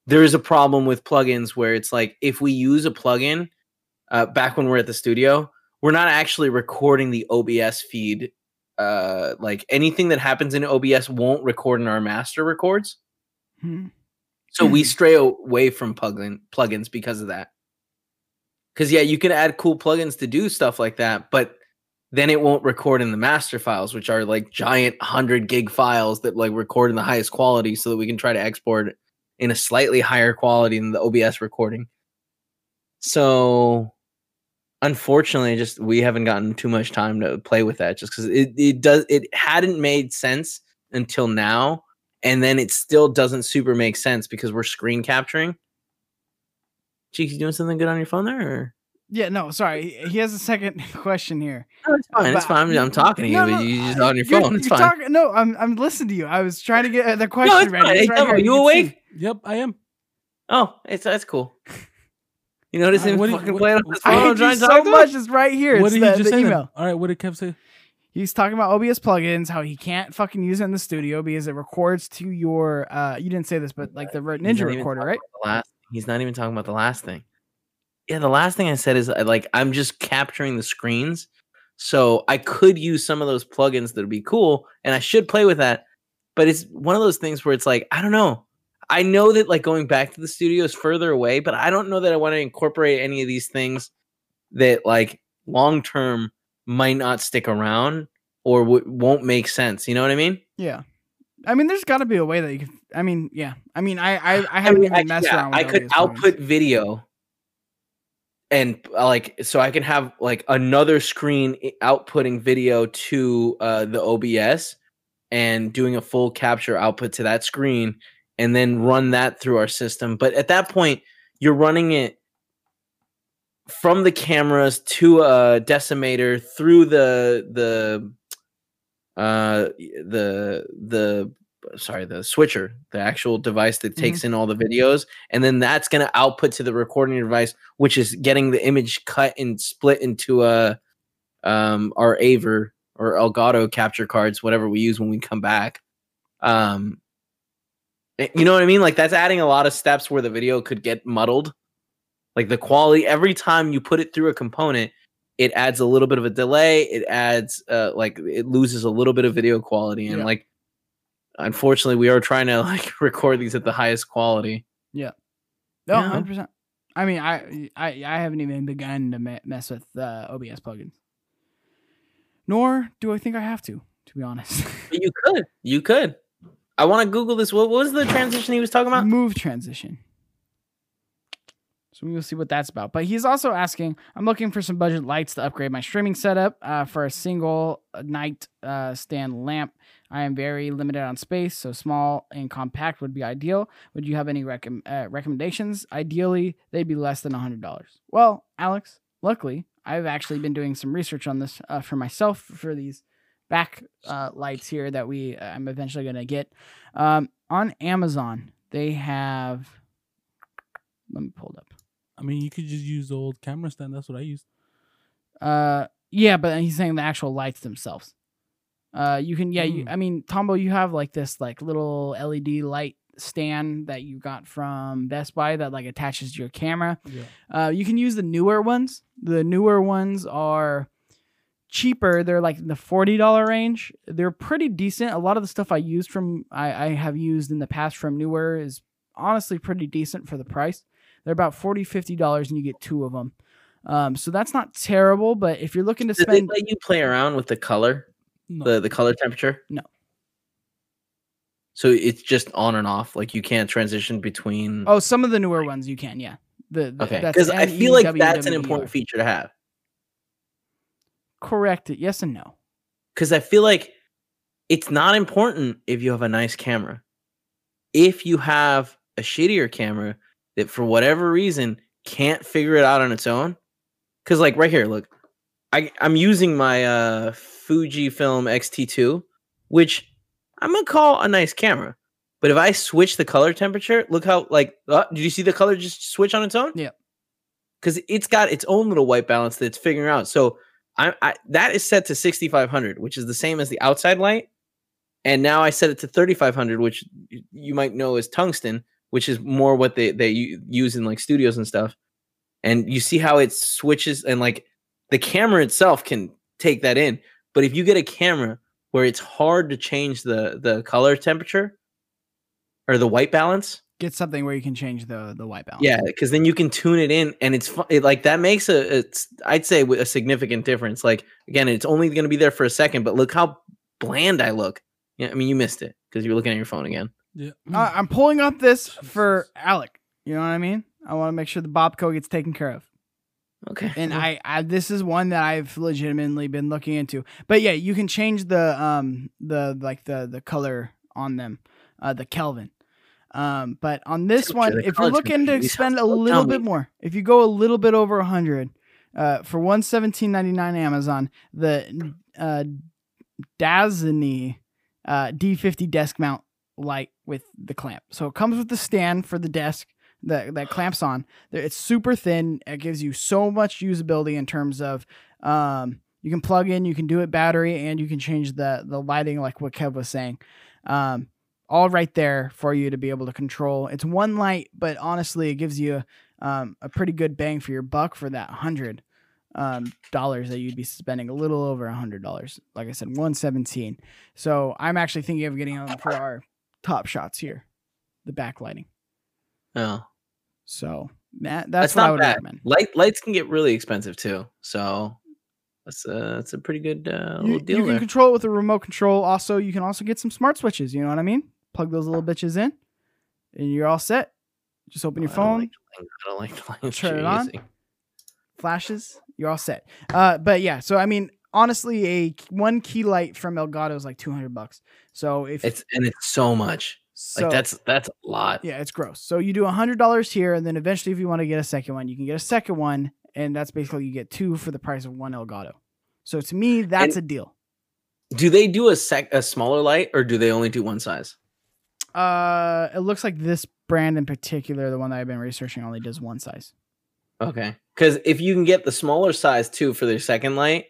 there is a problem with plugins where it's like, if we use a plugin uh, back when we're at the studio, we're not actually recording the O B S feed. Uh, like anything that happens in O B S won't record in our master records. Hmm. So we stray away from plugin plugins because of that. Because, yeah, you can add cool plugins to do stuff like that, but then it won't record in the master files, which are like giant one hundred gig files that like record in the highest quality so that we can try to export it in a slightly higher quality than the O B S recording. So, unfortunately, just we haven't gotten too much time to play with that just because it, it, does, it hadn't made sense until now, and then it still doesn't super make sense because we're screen capturing. Cheeks, you doing something good on your phone there? Or? Yeah, no, sorry. He has a second question here. No, it's fine. But, it's fine. I'm, I'm talking to you, no, no, but you're just on your you're, phone. It's fine. Talk, no, I'm I'm listening to you. I was trying to get the question no, it's ready. It's right Are you, you awake? Yep, I am. Oh, it's that's cool. You notice him right, fucking playing on his phone? I hate you so much. It's right here. What it's did the, you just the say email. Then? All right, what did Kev say? He's talking about O B S plugins, how he can't fucking use it in the studio because it records to your, uh, you didn't say this, but like the Ninja recorder, right? He's not even talking about the last thing. Yeah, the last thing I said is like I'm just capturing the screens. So I could use some of those plugins that would be cool, and I should play with that. But it's one of those things where it's like, I don't know. I know that like going back to the studio is further away, but I don't know that I want to incorporate any of these things that like long term might not stick around or w- won't make sense. You know what I mean? Yeah. I mean, there's got to be a way that you can. I mean, yeah. I mean, I I, I haven't I mean, even messed I, yeah, around with I could output plugins. video, and uh, like so I can have like another screen outputting video to uh, the O B S and doing a full capture output to that screen, and then run that through our system. But at that point, you're running it from the cameras to a decimator through the the. Uh, the the sorry, the switcher, the actual device that takes mm-hmm. in all the videos, and then that's going to output to the recording device, which is getting the image cut and split into a um our Aver or Elgato capture cards, whatever we use when we come back. Um, You know what I mean? Like, that's adding a lot of steps where the video could get muddled. Like, the quality, every time you put it through a component, it adds a little bit of a delay. It adds, uh, like, it loses a little bit of video quality. And, yeah. like, unfortunately, we are trying to, like, record these at the highest quality. Yeah. No, yeah. one hundred percent. I mean, I, I I haven't even begun to me- mess with uh, O B S plugins. Nor do I think I have to, to be honest. You could. You could. I want to Google this. What was the transition he was talking about? Move transition. So we'll see what that's about. But he's also asking, I'm looking for some budget lights to upgrade my streaming setup uh, for a single night uh, stand lamp. I am very limited on space, so small and compact would be ideal. Would you have any rec- uh, recommendations? Ideally, they'd be less than one hundred dollars. Well, Alex, luckily, I've actually been doing some research on this uh, for myself for these back uh, lights here that we uh, I'm eventually going to get. Um, on Amazon, they have... Let me pull it up. I mean, you could just use the old camera stand. That's what I used. Uh, yeah, but he's saying the actual lights themselves. Uh, you can, yeah, mm. you, I mean, Tombo, you have like this like little L E D light stand that you got from Best Buy that like attaches to your camera. Yeah. Uh, you can use the newer ones. The newer ones are cheaper. They're like in the forty dollars range. They're pretty decent. A lot of the stuff I used from, I, I have used in the past from newer is honestly pretty decent for the price. They're about forty dollars, fifty dollars, and you get two of them. Um, so that's not terrible, but if you're looking to spend... Did they let you play around with the color? No. The the color temperature? No. So it's just on and off? Like, you can't transition between... Oh, some of the newer ones you can, yeah. The, the, okay, because I feel like that's an important feature to have. Correct it. Yes and no. Because I feel like it's not important if you have a nice camera. If you have a shittier camera... that for whatever reason can't figure it out on its own. Cause like right here, look, I, I'm using my uh, Fujifilm X T two, which I'm gonna call a nice camera. But if I switch the color temperature, look how like, uh, did you see the color just switch on its own? Yeah. Cause it's got its own little white balance that it's figuring out. So I, I that is set to sixty-five hundred, which is the same as the outside light. And now I set it to thirty-five hundred, which you might know as tungsten, which is more what they, they use in like studios and stuff. And you see how it switches and like the camera itself can take that in. But if you get a camera where it's hard to change the, the color temperature or the white balance, get something where you can change the, the white balance. Yeah. Cause then you can tune it in and it's it, like, that makes a, it's, I'd say a significant difference. Like again, it's only going to be there for a second, but look how bland I look. Yeah. I mean, you missed it cause you were looking at your phone again. Yeah, uh, I'm pulling up this for Alec. You know what I mean? I want to make sure the Bobco gets taken care of. Okay. And yeah. I, I, this is one that I've legitimately been looking into. But yeah, you can change the um the like the the color on them, uh the Kelvin. Um, but on this Temperature, one, if you're looking to spend a little bit more, if you go a little bit over a hundred, uh, for one seventeen ninety-nine Amazon, the uh Dazzini uh D fifty desk mount light with the clamp. So it comes with the stand for the desk that, that clamps on. It's super thin. It gives you so much usability in terms of um, you can plug in, you can do it battery, and you can change the the lighting like what Kev was saying. Um, all right there for you to be able to control. It's one light, but honestly, it gives you um, a pretty good bang for your buck for that hundred um, dollars that you'd be spending, a little over a hundred dollars. Like I said, one seventeen. So I'm actually thinking of getting on for our top shots here, the backlighting. Oh, so that, that's, that's what I would bad. recommend. Light lights can get really expensive too, so that's a that's a pretty good uh, little you, deal. You can there. control it with a remote control. Also, you can also get some smart switches. You know what I mean? Plug those little bitches in, and you're all set. Just open oh, your phone. I don't like the light. Like turn it on. Using. Flashes. You're all set. Uh, but yeah. So I mean. Honestly, a one key light from Elgato is like two hundred bucks. So if it's and it's so much, so, like that's that's a lot. Yeah, it's gross. So you do a hundred dollars here, and then eventually, if you want to get a second one, you can get a second one, and that's basically you get two for the price of one Elgato. So to me, that's and a deal. Do they do a sec a smaller light, or do they only do one size? Uh, it looks like this brand in particular, the one that I've been researching, only does one size. Okay, because if you can get the smaller size too for their second light.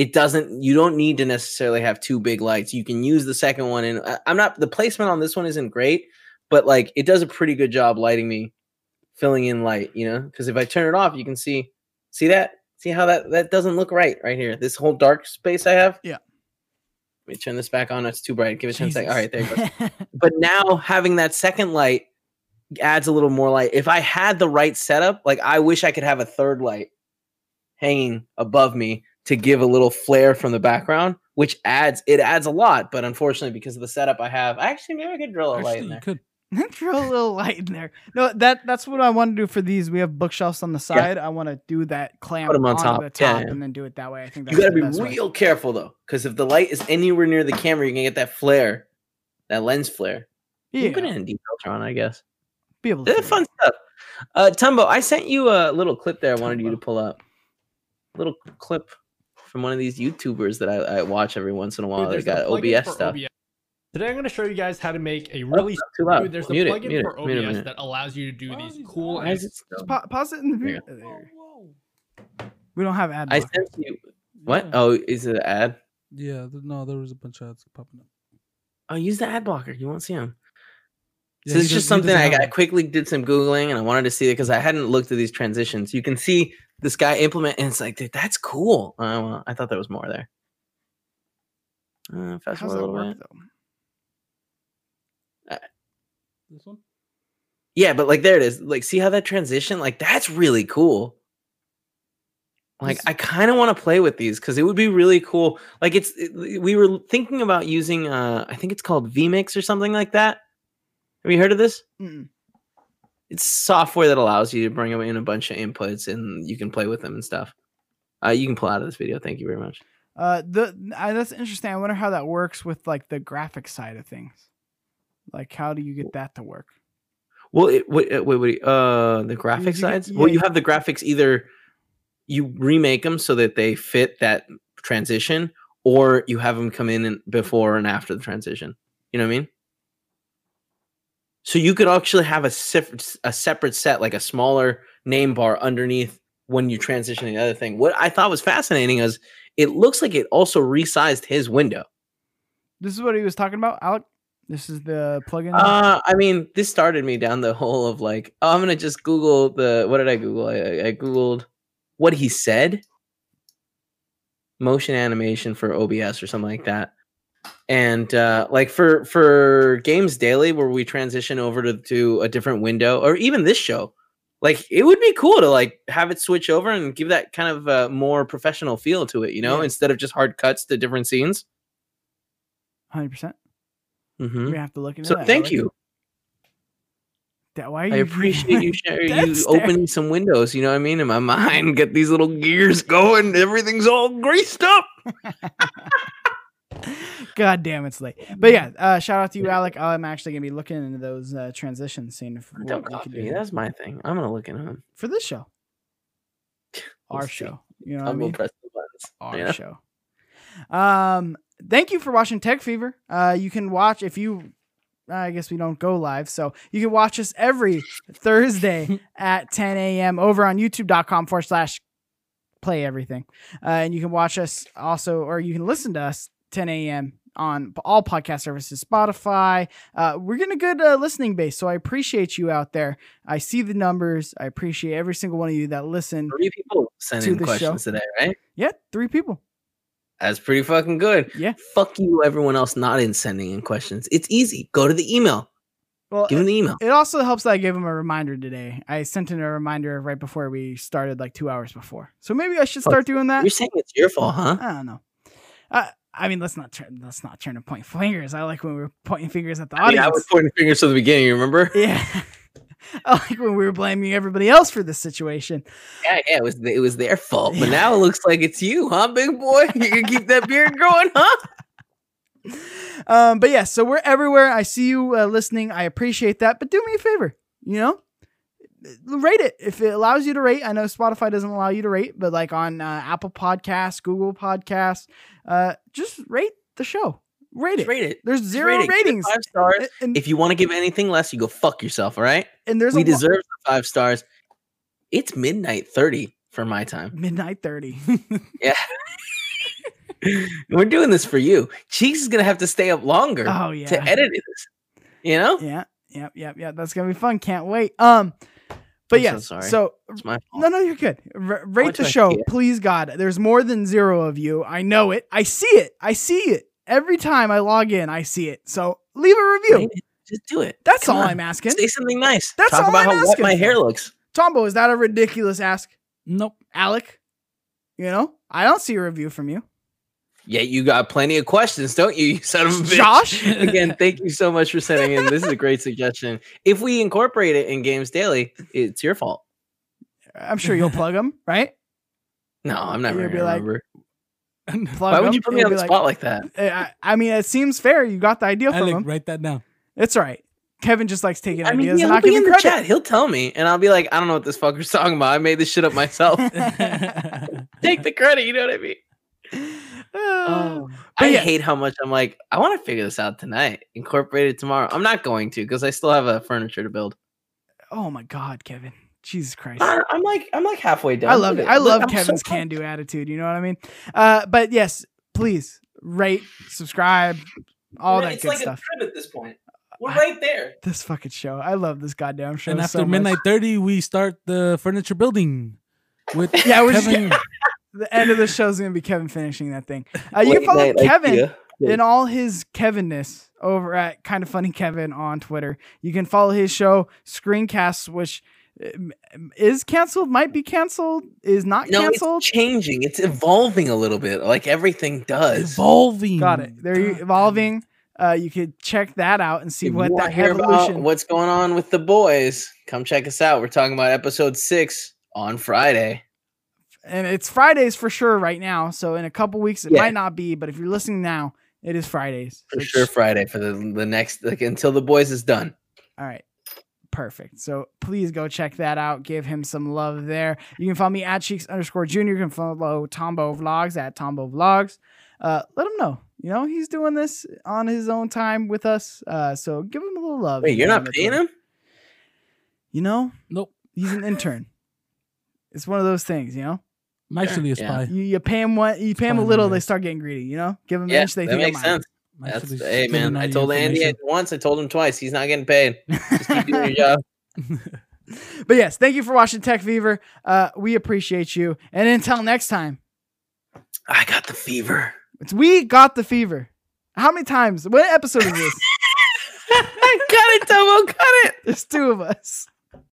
It doesn't, you don't need to necessarily have two big lights. You can use the second one. And I'm not, the placement on this one isn't great, but like it does a pretty good job lighting me, filling in light, you know, because if I turn it off, you can see, see that, see how that, that doesn't look right right here. This whole dark space I have. Yeah. Let me turn this back on. It's too bright. Give it ten seconds. All right, there you go. But now having that second light adds a little more light. If I had the right setup, like I wish I could have a third light hanging above me to give a little flare from the background, which adds, it adds a lot. But unfortunately, because of the setup I have, I actually maybe I could drill a actually, light in there. Could. Drill a little light in there. No, that that's what I want to do for these. We have bookshelves on the side. Yeah. I want to do that clamp Put them on top, the top yeah, yeah. and then do it that way. I think that's you got to be real way. careful though, because if the light is anywhere near the camera, you're gonna get that flare, that lens flare. Yeah. You put it in depilter on, I guess. Be able. To That's fun stuff. Uh, Tumbo, I sent you a little clip there. I wanted Tumbo. you to pull up. Little clip from one of these YouTubers that I, I watch every once in a while. Dude, they got O B S stuff. O B S. Today I'm going to show you guys how to make a really oh, too dude, there's a the plugin it, for O B S it, that allows you to do oh, these cool and just pa pause it in the video. Yeah. We don't have ad. I sent you what? Yeah. Oh, is it an ad? Yeah, no, there was a bunch of ads popping up. Oh, use the ad blocker. You won't see them. Yeah, so it's just something I, I quickly did some Googling and I wanted to see it because I hadn't looked at these transitions. You can see this guy implement and it's like, dude, that's cool. Uh, well, I thought there was more there. Uh, fast How's that work bit. though? This one? Yeah, but like there it is. Like, see how that transition? Like, that's really cool. Like, this... I kind of want to play with these because it would be really cool. Like, it's it, we were thinking about using uh I think it's called vMix or something like that. Have you heard of this? Mm-mm. It's software that allows you to bring in a bunch of inputs and you can play with them and stuff. Uh, you can pull out of this video. Thank you very much. Uh, the uh, that's interesting. I wonder how that works with like the graphic side of things. Like, how do you get that to work? Well, it, wait, wait, wait, uh, the graphic sides? Yeah. Well, you have the graphics either you remake them so that they fit that transition, or you have them come in and before and after the transition. You know what I mean? So you could actually have a separate, a separate set, like a smaller name bar underneath when you transition to the other thing. What I thought was fascinating is it looks like it also resized his window. This is what he was talking about, Alec? This is the plugin. Uh, I mean, this started me down the hole of like, oh, I'm gonna just Google the. What did I Google? I, I Googled what he said. Motion animation for O B S or something like that, and uh, like for for Games Daily, where we transition over to to a different window, or even this show, like it would be cool to like have it switch over and give that kind of uh, more professional feel to it, you know, yeah. instead of just hard cuts to different scenes. one hundred percent. Mm-hmm. We have to look into so that. So thank you. That why you I appreciate you sharing you opening some windows. You know what I mean? In my mind, get these little gears going. Everything's all greased up. God damn, it's late. But yeah, uh, shout out to you, Alec. I'm actually gonna be looking into those uh, transitions, seeing if we can do. That's my thing. I'm gonna look into them for this show. Our see. show. You know what I mean? Press the buttons. Our yeah. show. Um. Thank you for watching Tech Fever. Uh, you can watch if you, I guess we don't go live, so you can watch us every Thursday at ten a m over on youtube.com forward slash play everything. Uh, and you can watch us also, or you can listen to us ten a m on all podcast services, Spotify. Uh, we're getting a good uh, listening base, so I appreciate you out there. I see the numbers. I appreciate every single one of you that listen. Three people sent in questions today, right? Yeah, three people. That's pretty fucking good. Yeah. Fuck you, everyone else not in sending in questions. It's easy. Go to the email. Well, give him the email. It also helps that I gave him a reminder today. I sent in a reminder right before we started, like two hours before. So maybe I should start doing that. You're saying it's your fault, huh? I don't know. Uh, I mean, let's not turn let's not turn to point fingers. I like when we were pointing fingers at the I audience. Mean, I was pointing fingers from the beginning. You remember? Yeah. I like when we were blaming everybody else for this situation. Yeah, yeah, it was it was their fault, but yeah. now it looks like it's you, huh, big boy? You can keep that beard going, huh? Um, but yeah, so we're everywhere. I see you uh, listening. I appreciate that, but do me a favor, you know, rate it if it allows you to rate. I know Spotify doesn't allow you to rate, but like on uh, Apple Podcasts, Google Podcasts, uh, just rate the show. Rate it. Rate it. There's zero rate ratings. Five stars. And if you want to give anything less, you go fuck yourself. All right. And there's we a deserve the five stars. It's midnight thirty for my time. Midnight thirty. Yeah. We're doing this for you. Cheeks is gonna have to stay up longer. Oh yeah. To edit this. You know. Yeah. Yep, yep, yep. That's gonna be fun. Can't wait. Um, but I'm yeah, so, sorry. so it's my fault. No, no, you're good. R- rate the show, please, God. There's more than zero of you. I know it. I see it. I see it every time I log in. I see it. So leave a review. Just do it. That's Come all on. I'm asking. Say something nice. That's Talk all about I'm how asking. What my hair looks. Tombo, is that a ridiculous ask? Nope. Alec, you know, I don't see a review from you. Yeah, you got plenty of questions, don't you, you son of a bitch? Josh? Again, thank you so much for sending in. This is a great suggestion. If we incorporate it in Games Daily, it's your fault. I'm sure you'll plug them, right? No, I'm not going to remember. Like, plug Why would you put me on the like, spot like that? I, I mean, it seems fair. You got the idea from him. Write that down. It's all right. Kevin just likes taking I mean, ideas yeah, and not giving credit. Chat. He'll tell me, and I'll be like, I don't know what this fucker's talking about. I made this shit up myself. Take the credit, you know what I mean? Oh, I yeah. hate how much I'm like, I want to figure this out tonight. Incorporate it tomorrow. I'm not going to because I still have a furniture to build. Oh my God, Kevin. Jesus Christ. I, I'm like, I'm like halfway done. I love it. I love Look, Kevin's so can-do attitude. You know what I mean? Uh, but yes, please rate, subscribe, all that it's good like stuff. A trip at this point. We're right there. This fucking show. I love this goddamn show. And after so midnight thirty, we start the furniture building with yeah, we're Kevin. Just, the end of the show is going to be Kevin finishing that thing. Uh, you can follow night, Kevin like, yeah. Yeah. in all his Kevinness over at Kind of Funny Kevin on Twitter. You can follow his show Screencasts, which is canceled, might be canceled, is not no, canceled. It's changing. It's evolving a little bit, like everything does. Evolving. Got it. They're God. evolving. Uh, you could check that out and see if what that evolution. About what's going on with the boys? Come check us out. We're talking about episode six on Friday, and it's Fridays for sure right now. So in a couple weeks, it yeah. might not be, but if you're listening now, it is Fridays for it's... sure. Friday for the the next like until the boys is done. All right. Perfect. So please go check that out. Give him some love there. You can follow me at Cheeks underscore Junior. You can follow Tombo Vlogs at Tombo Vlogs. Uh, let him know. You know, he's doing this on his own time with us. Uh, so give him a little love. Wait, you're not paying him? You know? Nope. He's an intern. It's one of those things, you know? I'm actually a spy. Yeah. You, you pay him what you pay him a little, they start getting greedy, you know? Give him yeah, an inch, they that think makes sense. That's, hey, man, I told Andy once, I told him twice. He's not getting paid. Just keep doing your job. But yes, thank you for watching Tech Fever. Uh, we appreciate you. And until next time. I got the fever. It's we got the fever. How many times? What episode is this? I got it, Tomo. Got it. There's two of us.